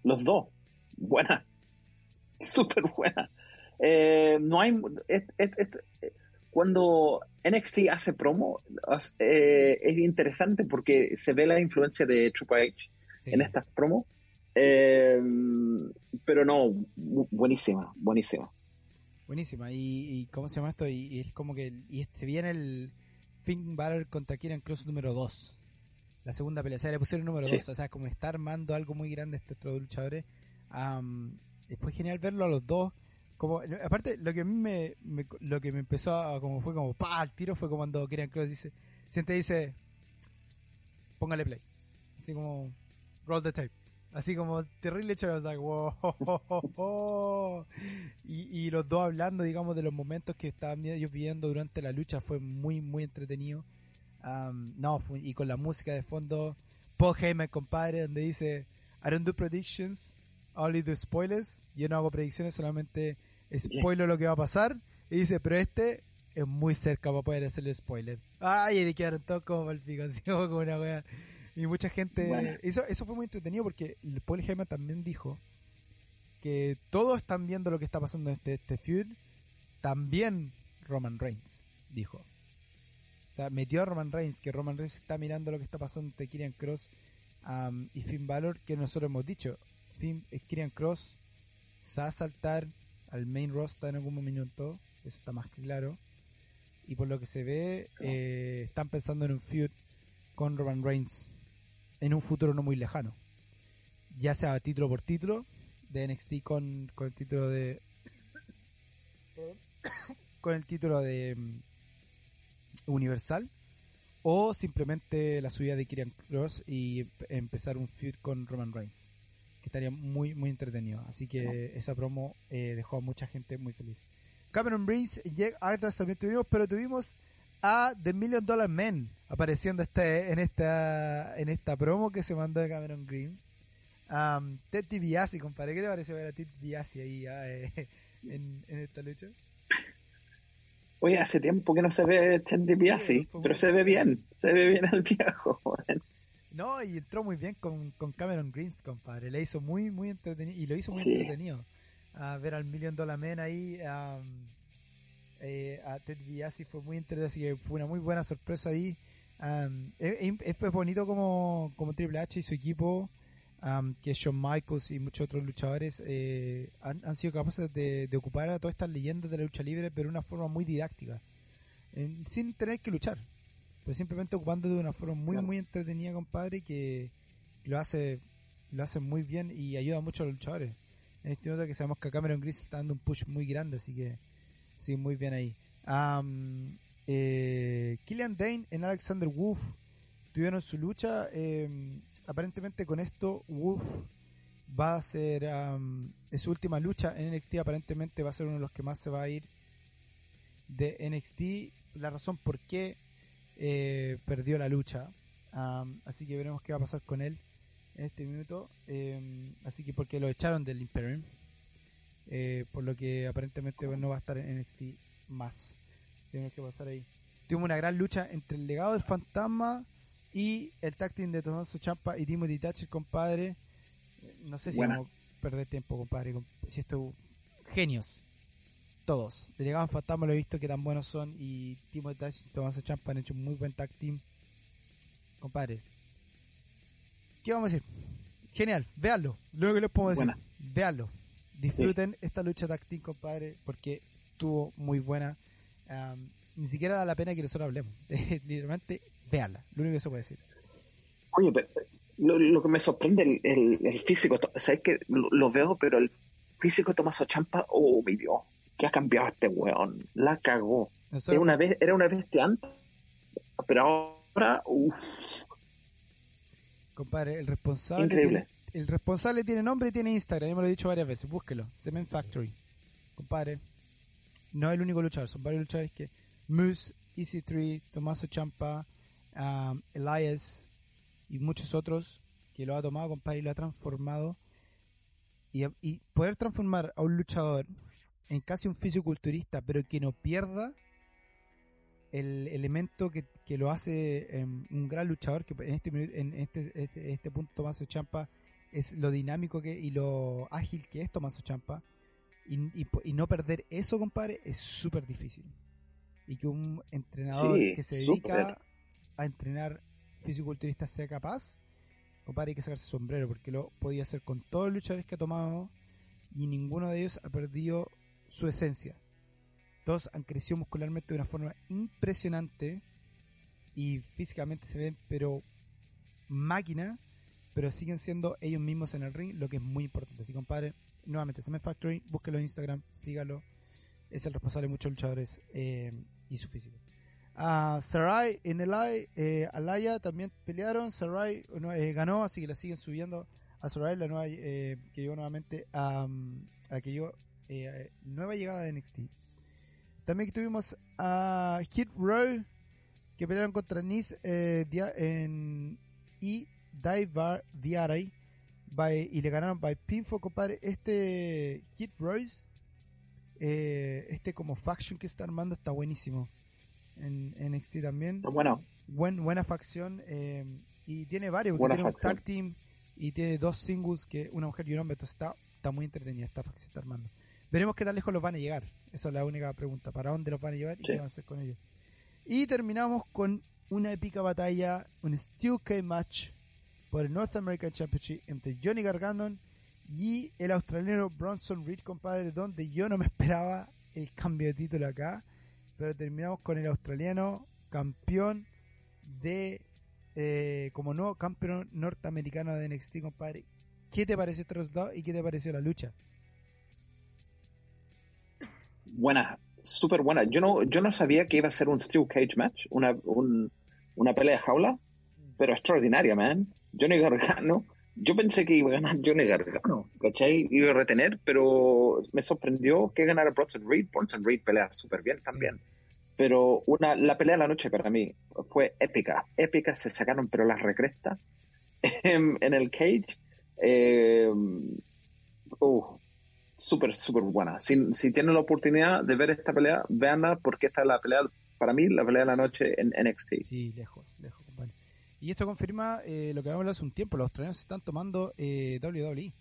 Los dos. Buena. Súper buena. Eh, no hay... Et, et, et, cuando N X T hace promo, eh, es interesante porque se ve la influencia de Triple H, sí, en estas promos. Eh, pero no, buenísima, buenísima. Buenísima. ¿Y, y cómo se llama esto? Y, y es como que... Y se viene el Finn Balor contra Kieran Cross número dos. La segunda pelea, o sea, le pusieron número dos, sí. O sea, como está armando algo muy grande estos otros luchadores. Um, fue genial verlo a los dos. Como, aparte, lo que a mí me, me, lo que me empezó a, como fue como, pa, el tiro fue como cuando Kieran Cross dice, siente dice, póngale play. Así como, roll the tape. Así como, terrible hecho, like, wow, oh, oh, oh. Y, y los dos hablando, digamos, de los momentos que estaban ellos viviendo durante la lucha, fue muy, muy entretenido. Um, no, fue, y con la música de fondo Paul Heyman, compadre, donde dice I don't do predictions, only do spoilers. Yo no hago predicciones, solamente spoilo lo que va a pasar. Y dice, pero este es muy cerca para poder hacerle spoiler. Ay, y le quedaron todos como mal pico, así como una wea. Y mucha gente, bueno, eso, eso fue muy entretenido porque Paul Heyman también dijo que todos están viendo lo que está pasando en este, este feud. También Roman Reigns dijo, o sea, metió a Roman Reigns, que Roman Reigns está mirando lo que está pasando entre Kieran Cross um, y Finn Balor, que nosotros hemos dicho, Finn, eh, Kieran Cross se va a saltar al main roster en algún momento, eso está más que claro, y por lo que se ve, eh, están pensando en un feud con Roman Reigns en un futuro no muy lejano, ya sea título por título de N X T con, con el título de con el título de Universal, o simplemente la subida de Kieran Cross y empezar un feud con Roman Reigns, que estaría muy muy entretenido. Así que no, esa promo eh, dejó a mucha gente muy feliz. Cameron Breeze y Jack Atlas también tuvimos, pero tuvimos a The Million Dollar Man apareciendo este en esta en esta promo que se mandó de Cameron Grimes. Um, Ted DiBiase, compadre, ¿qué te parece ver a Ted DiBiase ahí ah, eh, en, en esta lucha? Oye, hace tiempo que no se ve Ted DiBiase, sí, pero se ve bien, se ve bien el viejo. Man. No, y entró muy bien con, con Cameron Grimes, compadre, le hizo muy, muy entretenido, y lo hizo muy sí. entretenido, a ver al Million Dollar Man ahí, um, eh, a Ted DiBiase fue muy entretenido, así que fue una muy buena sorpresa ahí, um, es, es, es bonito como, como Triple H y su equipo, um, que Shawn Michaels y muchos otros luchadores eh, han, han sido capaces de, de ocupar a todas estas leyendas de la lucha libre, pero de una forma muy didáctica, eh, sin tener que luchar, pero simplemente ocupando de una forma muy, claro, muy entretenida, compadre, que lo hace lo hace muy bien y ayuda mucho a los luchadores. En este momento que sabemos que Cameron Grimes está dando un push muy grande, así que sí, muy bien ahí. Um, eh, Killian Dane en Alexander Wolf tuvieron su lucha. Eh, aparentemente con esto Wolf va a ser um, en su última lucha en N X T, aparentemente va a ser uno de los que más se va a ir de N X T, la razón por qué eh, perdió la lucha, um, así que veremos qué va a pasar con él en este minuto, eh, así que porque lo echaron del Imperium, eh, por lo que aparentemente no va a estar en N X T más, así que veremos qué va a pasar ahí. Tuvimos una gran lucha entre el legado del fantasma y el tag team de Tommaso Ciampa y Timothy Thatcher, compadre. No sé si buena, vamos a perder tiempo, compadre. Si esto, genios. Todos. De Legado Fantasma lo he visto que tan buenos son. Y Timothy Thatcher y Tommaso Ciampa han hecho un muy buen tag team. Compadre, ¿qué vamos a decir? Genial, véanlo. Luego que les puedo decir, buena. Véanlo. Disfruten sí. esta lucha tag team, compadre, porque estuvo muy buena. Um, ni siquiera da la pena que nosotros hablemos. Literalmente, véanla. Lo único que se puede decir. Oye, pero lo, lo que me sorprende es el, el, el físico. O sea, es que lo, lo veo, pero el físico de Tommaso Ciampa, oh, mi Dios, ¿qué ha cambiado este weón? La cagó. Era una, vez, era una bestia antes, pero ahora, uff. Compadre, el responsable Increíble. Tiene, el responsable tiene nombre y tiene Instagram, yo me lo he dicho varias veces, búsquelo, Cement Factory. Compadre, no es el único luchador, son varios luchadores que Moose, Easy tres, Tommaso Ciampa, um, Elias y muchos otros que lo ha tomado, compadre, y lo ha transformado. Y, y poder transformar a un luchador en casi un fisioculturista, pero que no pierda el elemento que, que lo hace eh, un gran luchador, que en este en este, este, este punto Tommaso Ciampa es lo dinámico que y lo ágil que es Tommaso Ciampa, y, y, y no perder eso, compadre, es súper difícil. Y que un entrenador sí, que se dedica super. a entrenar fisioculturistas sea capaz, compadre, hay que sacarse sombrero, porque lo podía hacer con todos los luchadores que ha tomado y ninguno de ellos ha perdido su esencia. Todos han crecido muscularmente de una forma impresionante y físicamente se ven pero máquina, pero siguen siendo ellos mismos en el ring, lo que es muy importante. Así, compadre, nuevamente, Cement Factory, búsquelo en Instagram, sígalo, es el responsable de muchos luchadores eh, y su físico. Uh, Sarai en el eh, Alaya también pelearon. Sarai eh, ganó, así que la siguen subiendo a Sarai, la nueva eh, que llegó nuevamente a, a que llegó, eh, nueva llegada de N X T. También tuvimos a Hit Row, que pelearon contra Nice eh, dia, en, y Daivar Viaray by, y le ganaron by pinfall, compadre. Este Hit Row, eh, este como faction que está armando está buenísimo. En, en N X T también. Bueno. Buen, buena facción. Eh, y tiene varios. Porque tiene facción. Un tag team. Y tiene dos singles. Que una mujer y un hombre. Entonces está, está muy entretenida. Esta facción está armando. Veremos qué tan lejos los van a llegar. Esa es la única pregunta. ¿Para dónde los van a llevar? Y sí. qué van a hacer con ellos. Y terminamos con una épica batalla. Un Steel Cage match. Por el North American Championship. Entre Johnny Gargano. Y el australiano Bronson Reed, compadre. Donde yo no me esperaba el cambio de título acá. Pero terminamos con el australiano campeón de eh, como nuevo campeón norteamericano de N X T, compadre. ¿Qué te pareció este resultado y qué te pareció la lucha? Buena, súper buena. Yo no, yo no sabía que iba a ser un Steel Cage match, una, un, una pelea de jaula, pero extraordinaria, man. Johnny Gargano, yo pensé que iba a ganar Johnny Gargano, ¿cachai? Iba a retener, pero me sorprendió que ganara Bronson Reed. Bronson Reed pelea súper bien también. Sí. Pero una, la pelea de la noche para mí fue épica. Épica, se sacaron pero las recrestas en, en el cage. Eh, uh, súper, súper buena. Si, si tienen la oportunidad de ver esta pelea, véanla, porque esta es la pelea, para mí, la pelea de la noche en N X T. Sí, lejos, lejos, compadre. Y esto confirma eh, lo que habíamos hablado hace un tiempo. Los australianos están tomando eh, W W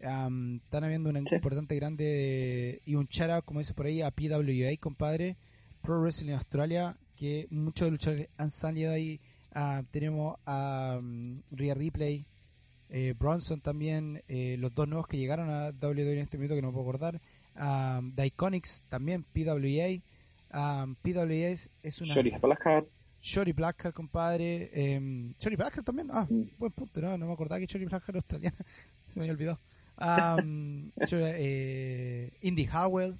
E. Um, están habiendo un sí. importante grande y un shout-out, como dice por ahí, a P W A, compadre. Pro Wrestling Australia, que muchos luchadores han salido ahí. Uh, tenemos a um, Rhea Ripley, eh, Bronson también, eh, los dos nuevos que llegaron a W W E en este minuto que no me puedo acordar. Um, The Iconics también, P W A. Um, P W A es, es una... Shorty Blackheart. Shorty Blackheart, compadre. Eh, Shorty Blackheart también. Ah, buen punto, no, no me acordaba que Shorty Blackheart era australiana. Se me había olvidado. Um, eh, Indy Hartwell,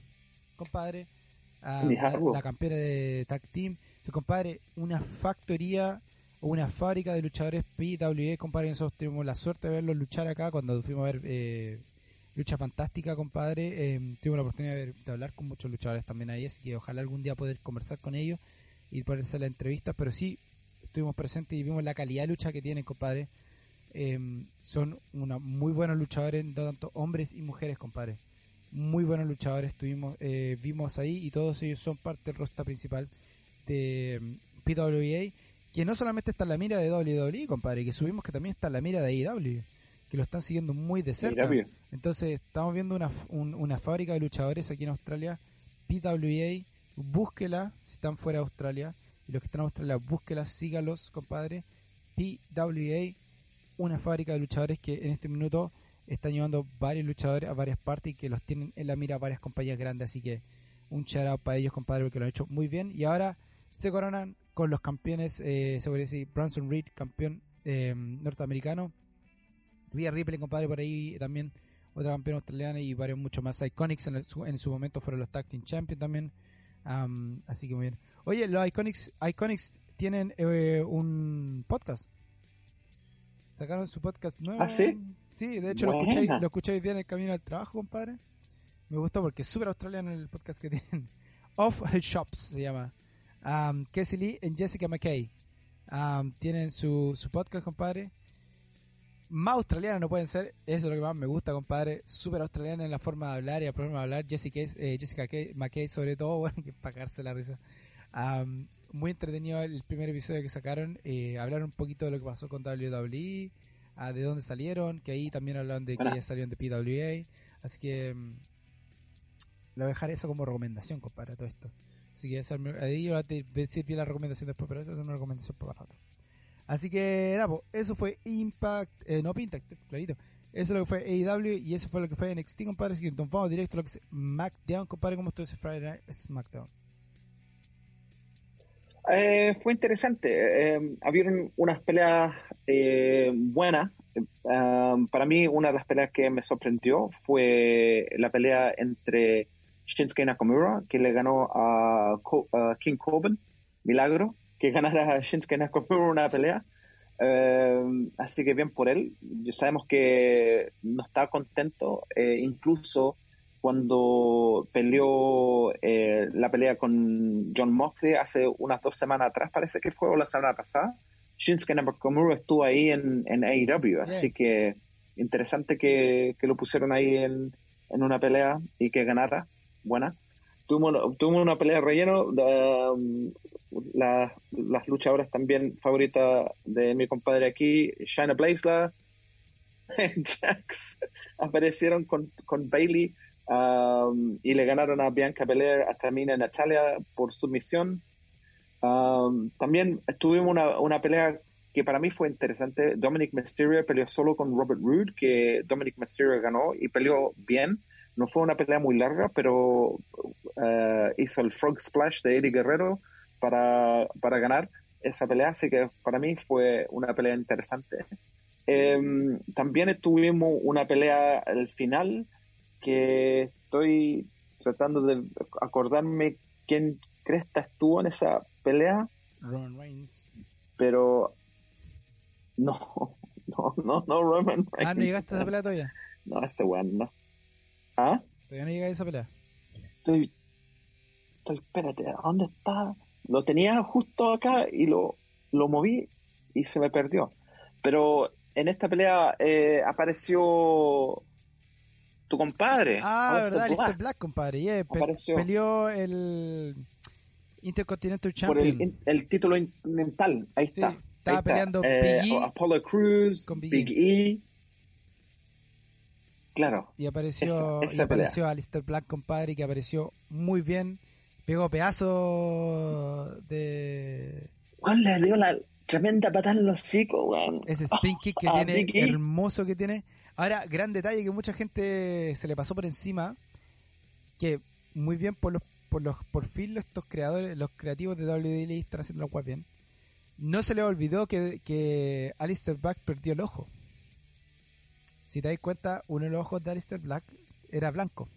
compadre. Uh, Indy Hartwell. La, la campeona de Tag Team. O sea, compadre, una factoría o una fábrica de luchadores P W E, compadre. Nosotros tuvimos la suerte de verlos luchar acá cuando fuimos a ver eh, Lucha Fantástica, compadre. Eh, tuvimos la oportunidad de, ver, de hablar con muchos luchadores también ahí, así que ojalá algún día poder conversar con ellos y poder hacer las entrevistas, pero sí estuvimos presentes y vimos la calidad de lucha que tienen, compadre. Eh, son una muy buenos luchadores, tanto hombres y mujeres, compadre. Muy buenos luchadores tuvimos, eh, vimos ahí, y todos ellos son parte del roster principal de P W A, que no solamente está en la mira de W W E, compadre, que subimos que también está en la mira de A E W, que lo están siguiendo muy de cerca. Entonces estamos viendo una, un, una fábrica de luchadores aquí en Australia. P W A, búsquela si están fuera de Australia, y los que están en Australia, búsquela, sígalos, compadre. P W A, una fábrica de luchadores que en este minuto están llevando varios luchadores a varias partes y que los tienen en la mira varias compañías grandes, así que un shout out para ellos, compadre, porque lo han hecho muy bien. Y ahora se coronan con los campeones, eh, se podría decir Bronson Reed, campeón eh, norteamericano, Rhea Ripley, compadre, por ahí también otra campeona australiana, y varios mucho más. Iconics en, el, en su momento fueron los Tag Team Champions también, um, así que muy bien. Oye, los Iconics Iconics tienen eh, un podcast, sacaron su podcast nuevo. ¿Ah, sí? Sí, de hecho bueno. lo, escuché, lo escuché hoy día en el camino al trabajo, compadre. Me gustó porque es súper australiano el podcast que tienen. Off Shops se llama. Um, Casey Lee y Jessica McKay um, tienen su, su podcast, compadre. Más australiana no pueden ser, eso es lo que más me gusta, compadre. Súper australiana en la forma de hablar y la forma de hablar. Jessica, eh, Jessica Kay, McKay, sobre todo, bueno, que pagarse la risa. Um, muy entretenido el primer episodio que sacaron. Eh, hablaron un poquito de lo que pasó con doble u doble u E, uh, de dónde salieron, que ahí también hablaron de bueno. que ya salieron de P W A. Así que um, lo voy a dejar eso como recomendación, compadre, todo esto. Así que esa, ahí yo voy a decir bien la recomendación después, pero eso es una recomendación para rato. Así que nada, pues, eso fue Impact, eh, no Impact, clarito. Eso es lo que fue A E W y eso fue lo que fue N X T, compadre. Así que entonces vamos directo a lo que es SmackDown, compadre. ¿Cómo estuvo ese Friday Night SmackDown? Eh, fue interesante. Eh, habieron unas peleas eh, buenas. Um, para mí, una de las peleas que me sorprendió fue la pelea entre Shinsuke Nakamura, que le ganó a Co- uh, King Corbin. Milagro que ganara Shinsuke Nakamura una pelea, um, así que bien por él. Sabemos que no estaba contento, eh, incluso cuando peleó eh, la pelea con John Moxley hace unas dos semanas atrás, parece que fue, o la semana pasada. Shinsuke Nakamura estuvo ahí en, en A E W, así que interesante que, que lo pusieron ahí en, en una pelea y que ganara. Buena. Tuvimos, tuvimos una pelea de relleno. Um, la, las luchadoras también favoritas de mi compadre aquí, Shayna Baszler, Jax, aparecieron con, con Bayley um, y le ganaron a Bianca Belair, a Tamina y Natalia por sumisión. Um, también tuvimos una, una pelea que para mí fue interesante. Dominic Mysterio peleó solo con Robert Roode, que Dominic Mysterio ganó y peleó bien. No fue una pelea muy larga, pero uh, hizo el Frog Splash de Eddie Guerrero para, para ganar esa pelea, así que para mí fue una pelea interesante. Eh, también tuvimos una pelea al final, que estoy tratando de acordarme quién cresta estuvo en esa pelea. Roman Reigns. Pero no, no, no, no Roman Reigns. Ah, ¿no llegaste a esa pelea todavía? No, este weón no. ¿Ah? Todavía no llega a esa pelea. Estoy, estoy, espérate, ¿a dónde está? Lo tenía justo acá y lo, lo moví y se me perdió. Pero en esta pelea eh, apareció tu compadre. Ah, verdad, Alistair Black, compadre. Yeah, pe- peleó el Intercontinental Champion. Por el, el título continental, ahí sí, está. Estaba ahí peleando está. Big eh, E. Apollo Crews, con Big, Big E. e. Claro. Y apareció, esa, esa y apareció Alistair Black, compadre, que apareció muy bien. Pegó pedazo de... Juan le dio la tremenda patada en los hocicos, weón. Ese spin kick que oh, tiene, oh, hermoso que tiene. Ahora, gran detalle que mucha gente se le pasó por encima, que muy bien por los por los por fin estos creadores, los creativos de W W E están haciendo las cosas bien. No se le olvidó que, que Alistair Black perdió el ojo. Si te das cuenta, uno de los ojos de Alistair Black era blanco.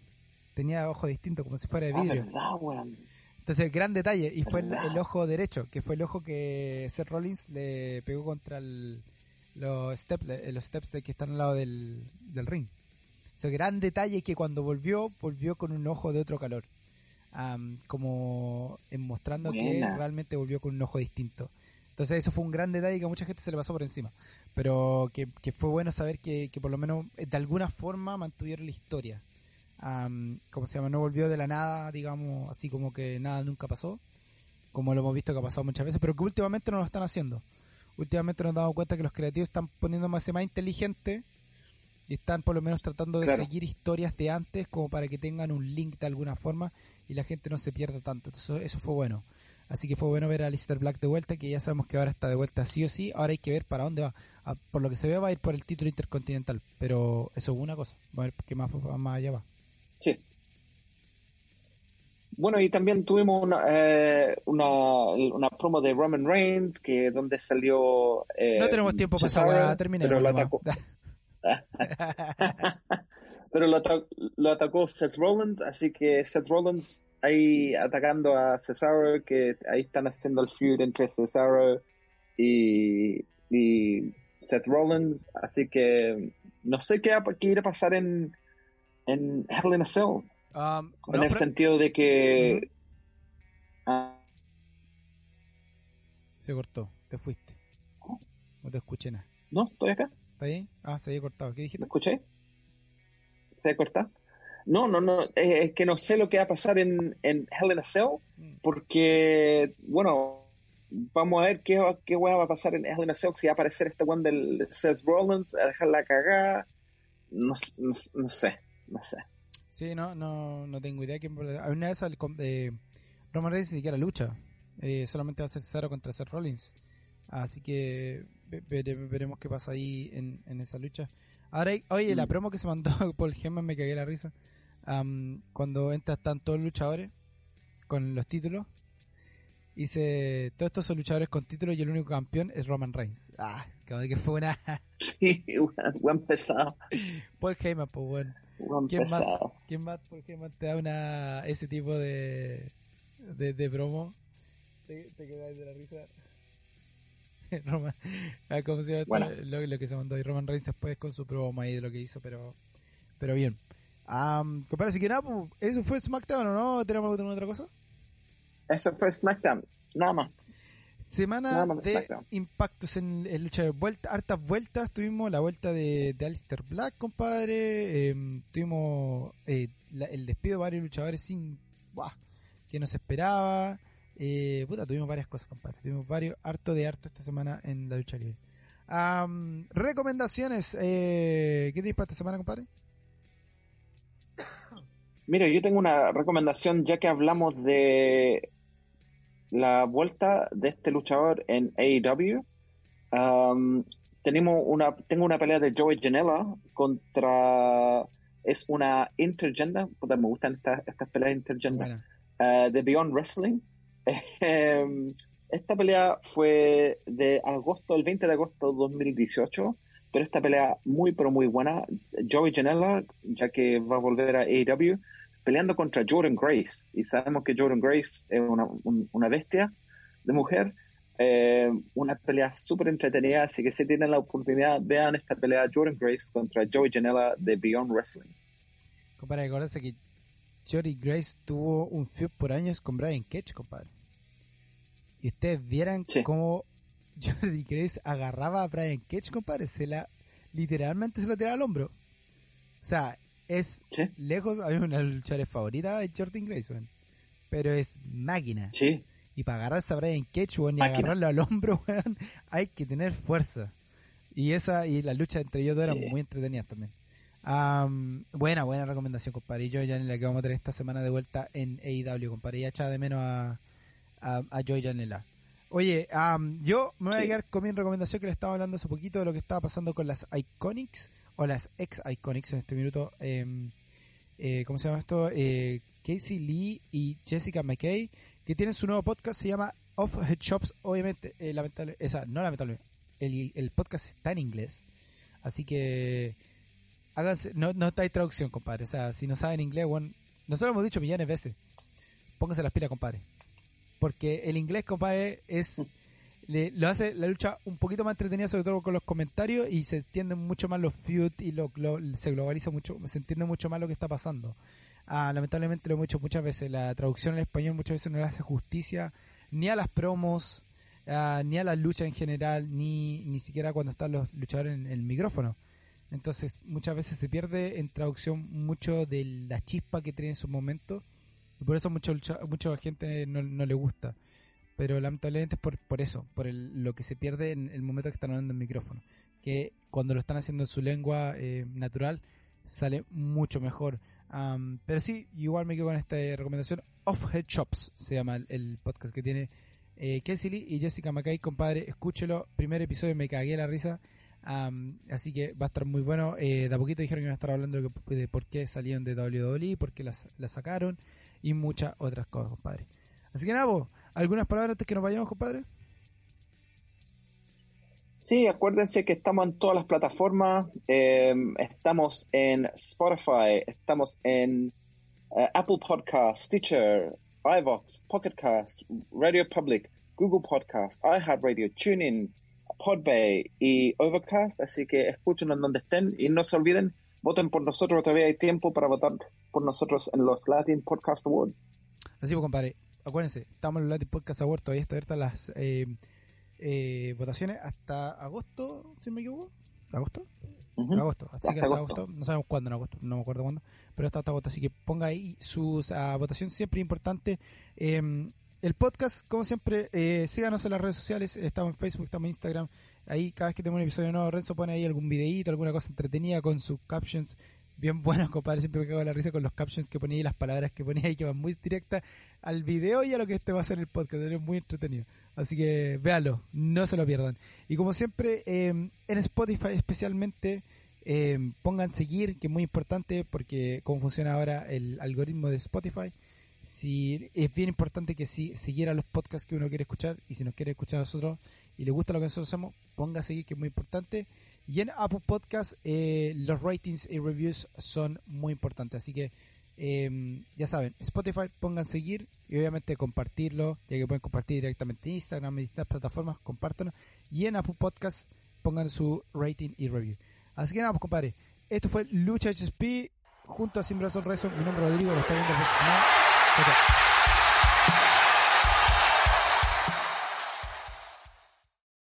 Tenía ojos distintos, como si fuera de vidrio. Ah, verdad, entonces, gran detalle. Y fue el, el ojo derecho, que fue el ojo que Seth Rollins le pegó contra el, los steps los steps que están al lado del, del ring. Entonces, gran detalle que cuando volvió, volvió con un ojo de otro color. Um, como mostrando Buena. que realmente volvió con un ojo distinto. Entonces eso fue un gran detalle que a mucha gente se le pasó por encima. Pero que, que fue bueno saber que, que por lo menos de alguna forma mantuvieron la historia. Um, como se llama, no volvió de la nada, digamos, así como que nada nunca pasó. Como lo hemos visto que ha pasado muchas veces, pero que últimamente no lo están haciendo. Últimamente nos damos cuenta que los creativos están poniendo más, más inteligente y están por lo menos tratando de claro. seguir historias de antes como para que tengan un link de alguna forma y la gente no se pierda tanto. Entonces, eso fue bueno. Así que fue bueno ver a Aleister Black de vuelta, que ya sabemos que ahora está de vuelta sí o sí. Ahora hay que ver para dónde va. A, por lo que se ve, va a ir por el título intercontinental, pero eso es una cosa. Va a ver qué más, más allá va. Sí. Bueno, y también tuvimos una, eh, una, una promo de Roman Reigns, que donde salió... Eh, no tenemos tiempo para esa, terminar. Pero lo atacó. Pero lo, atacó, lo atacó Seth Rollins, así que Seth Rollins... ahí atacando a Cesaro, que ahí están haciendo el feud entre Cesaro y, y Seth Rollins, así que no sé qué, qué irá a pasar en, en Hell in a Cell, um, en no, el pero... sentido de que ah. se cortó, te fuiste, no te escuché nada. No, estoy acá. ¿Está bien? Ah, se había cortado, ¿qué dijiste? ¿Me escuché? ¿Se había cortado? No, no, no, es que no sé lo que va a pasar en, en Hell in a Cell, porque, bueno, vamos a ver qué, qué va a pasar en Hell in a Cell, si va a aparecer este one del Seth Rollins, a dejar la cagada, no, no, no sé, no sé. Sí, no, no, no tengo idea. Que una vez al, eh, Roman Reigns ni siquiera lucha, eh, solamente va a ser Cesaro contra Seth Rollins, así que vere, veremos qué pasa ahí en, en esa lucha. Ahora, oye, mm. la promo que se mandó Paul Heyman, me cagué la risa. Um, cuando entran están todos luchadores con los títulos, y se, todos estos son luchadores con títulos y el único campeón es Roman Reigns. Ah, que fue una sí, buen pesado Paul Heyman, pues bueno, buen ¿Quién, más, ¿quién más Paul Heyman te da una ese tipo de de, de promo? Te, te cagas de la risa. Roman, ¿cómo se llama? Bueno. Lo, lo que se mandó ahí Roman Reigns después con su promo ahí de lo que hizo, pero pero bien. Um, parece que nada, pues, eso fue SmackDown, ¿o no? ¿Tenemos alguna otra cosa? Eso fue SmackDown, nada más. Semana nada más de SmackDown. Impactos en, en lucha de vuelta, hartas vueltas. Tuvimos la vuelta de, de Aleister Black, compadre. Eh, tuvimos eh, la, el despido de varios luchadores sin ¡buah! Que no se esperaba. Eh, puta, tuvimos varias cosas, compadre. Tuvimos varios, harto de harto esta semana en la lucha libre. Um, recomendaciones. Eh, ¿Qué tenéis para esta semana, compadre? Mira, yo tengo una recomendación, ya que hablamos de la vuelta de este luchador en A E W. Um, tenemos una, tengo una pelea de Joey Janela contra... Es una intergender, porque me gustan estas estas peleas intergender, bueno. uh, de Beyond Wrestling. Esta pelea fue de agosto, el veinte de agosto de dos mil dieciocho. Pero esta pelea muy pero muy buena. Joey Janela, ya que va a volver a A E W, peleando contra Jordynne Grace, y sabemos que Jordynne Grace es una, un, una bestia de mujer. Eh, una pelea súper entretenida, así que si tienen la oportunidad, vean esta pelea Jordynne Grace contra Joey Janela de Beyond Wrestling. Compadre, acuérdense que Jordynne Grace tuvo un feud por años con Brian Cage, compadre, y ustedes vieran sí. cómo Jordynne Grace agarraba a Brian Cage, compadre, se la, literalmente se lo tiraba al hombro. O sea, es ¿sí? lejos, hay una luchadora favorita de Jordynne Grace, bueno, pero es máquina. Sí. Y para agarrarse a Brian Cage, bueno, y máquina. Agarrarlo al hombro, bueno, hay que tener fuerza. Y esa y la lucha entre ellos dos eran sí. muy entretenidas también. Um, buena, buena recomendación, compadre. Y yo ya en la que vamos a tener esta semana de vuelta en A E W, compadre. Ya echaba de menos a, a, a Joey Janela. Oye, um, yo me voy a quedar con mi recomendación que le estaba hablando hace poquito de lo que estaba pasando con las Iconics, o las ex-Iconics en este minuto. Eh, eh, ¿Cómo se llama esto? Eh, Casey Lee y Jessica McKay, que tienen su nuevo podcast, se llama Off Head Shops, obviamente, eh, lamentable, esa, no lamentable, el, el podcast está en inglés, así que háganse, no, no está en traducción, compadre, o sea, si no saben inglés, bueno, nosotros hemos dicho millones de veces, pónganse las pilas, compadre. Porque el inglés, compadre, es le, lo hace la lucha un poquito más entretenida, sobre todo con los comentarios, y se entienden mucho más los feud y lo, lo, se globaliza mucho, se entiende mucho más lo que está pasando. Ah, lamentablemente lo hemos hecho muchas veces, la traducción al español muchas veces no le hace justicia ni a las promos, ah, ni a la lucha en general, ni ni siquiera cuando están los luchadores en, en el micrófono. Entonces muchas veces se pierde en traducción mucho de la chispa que tiene en su momento. Y por eso mucho mucha gente no, no le gusta. Pero lamentablemente es por, por eso, por el, lo que se pierde en el momento que están hablando en micrófono. Que cuando lo están haciendo en su lengua eh, natural, sale mucho mejor. Um, pero sí, igual me quedo con esta recomendación. Off Head Shops se llama el, el podcast que tiene eh, Cassie Lee y Jessica McKay, compadre, escúchelo, primer episodio, me cagué la risa, um, así que va a estar muy bueno. Eh, de a poquito dijeron que van a estar hablando de, de por qué salieron de doble u doble u E, por qué las, las sacaron y muchas otras cosas, compadre. Así que nada, vos, ¿algunas palabras antes que nos vayamos, compadre? Sí, acuérdense que estamos en todas las plataformas, eh, estamos en Spotify, estamos en eh, Apple Podcasts, Stitcher, iVox, Pocket Casts, Radio Public, Google Podcasts, iHeartRadio, TuneIn, Podbay y Overcast, así que escúchenos donde estén y no se olviden, voten por nosotros, todavía hay tiempo para votar por nosotros en los Latin Podcast Awards. Así pues, compadre, acuérdense, estamos en los Latin Podcast Awards, todavía está abierta las... Eh... Eh, votaciones hasta agosto, si me equivoco, agosto, uh-huh. agosto, así hasta que hasta agosto. agosto, no sabemos cuándo, en agosto, no me acuerdo cuándo, pero hasta hasta agosto, así que ponga ahí sus uh, votación, siempre importante. Eh, el podcast, como siempre, eh, síganos en las redes sociales, estamos en Facebook, estamos en Instagram, ahí cada vez que tenemos un episodio nuevo, Renzo pone ahí algún videíto, alguna cosa entretenida con sus captions. Bien buenos, compadre, siempre me cago en la risa con los captions que ponía y las palabras que ponía ahí que van muy directas al video y a lo que este va a ser el podcast, es muy entretenido. Así que véalo, no se lo pierdan. Y como siempre, eh, en Spotify especialmente, eh, pongan seguir, que es muy importante porque como funciona ahora el algoritmo de Spotify, si es bien importante que si siguiera los podcasts que uno quiere escuchar y si nos quiere escuchar a nosotros y le gusta lo que nosotros hacemos, ponga a seguir, que es muy importante. Y en Apple Podcast eh, los ratings y reviews son muy importantes. Así que eh, ya saben, Spotify, pongan seguir y obviamente compartirlo, ya que pueden compartir directamente en Instagram, en distintas plataformas, compártanlo. Y en Apple Podcast pongan su rating y review. Así que nada, pues, compadre, esto fue Lucha H S P junto a Sin Brazos Rezo. Mi nombre es Rodrigo, lo está viendo.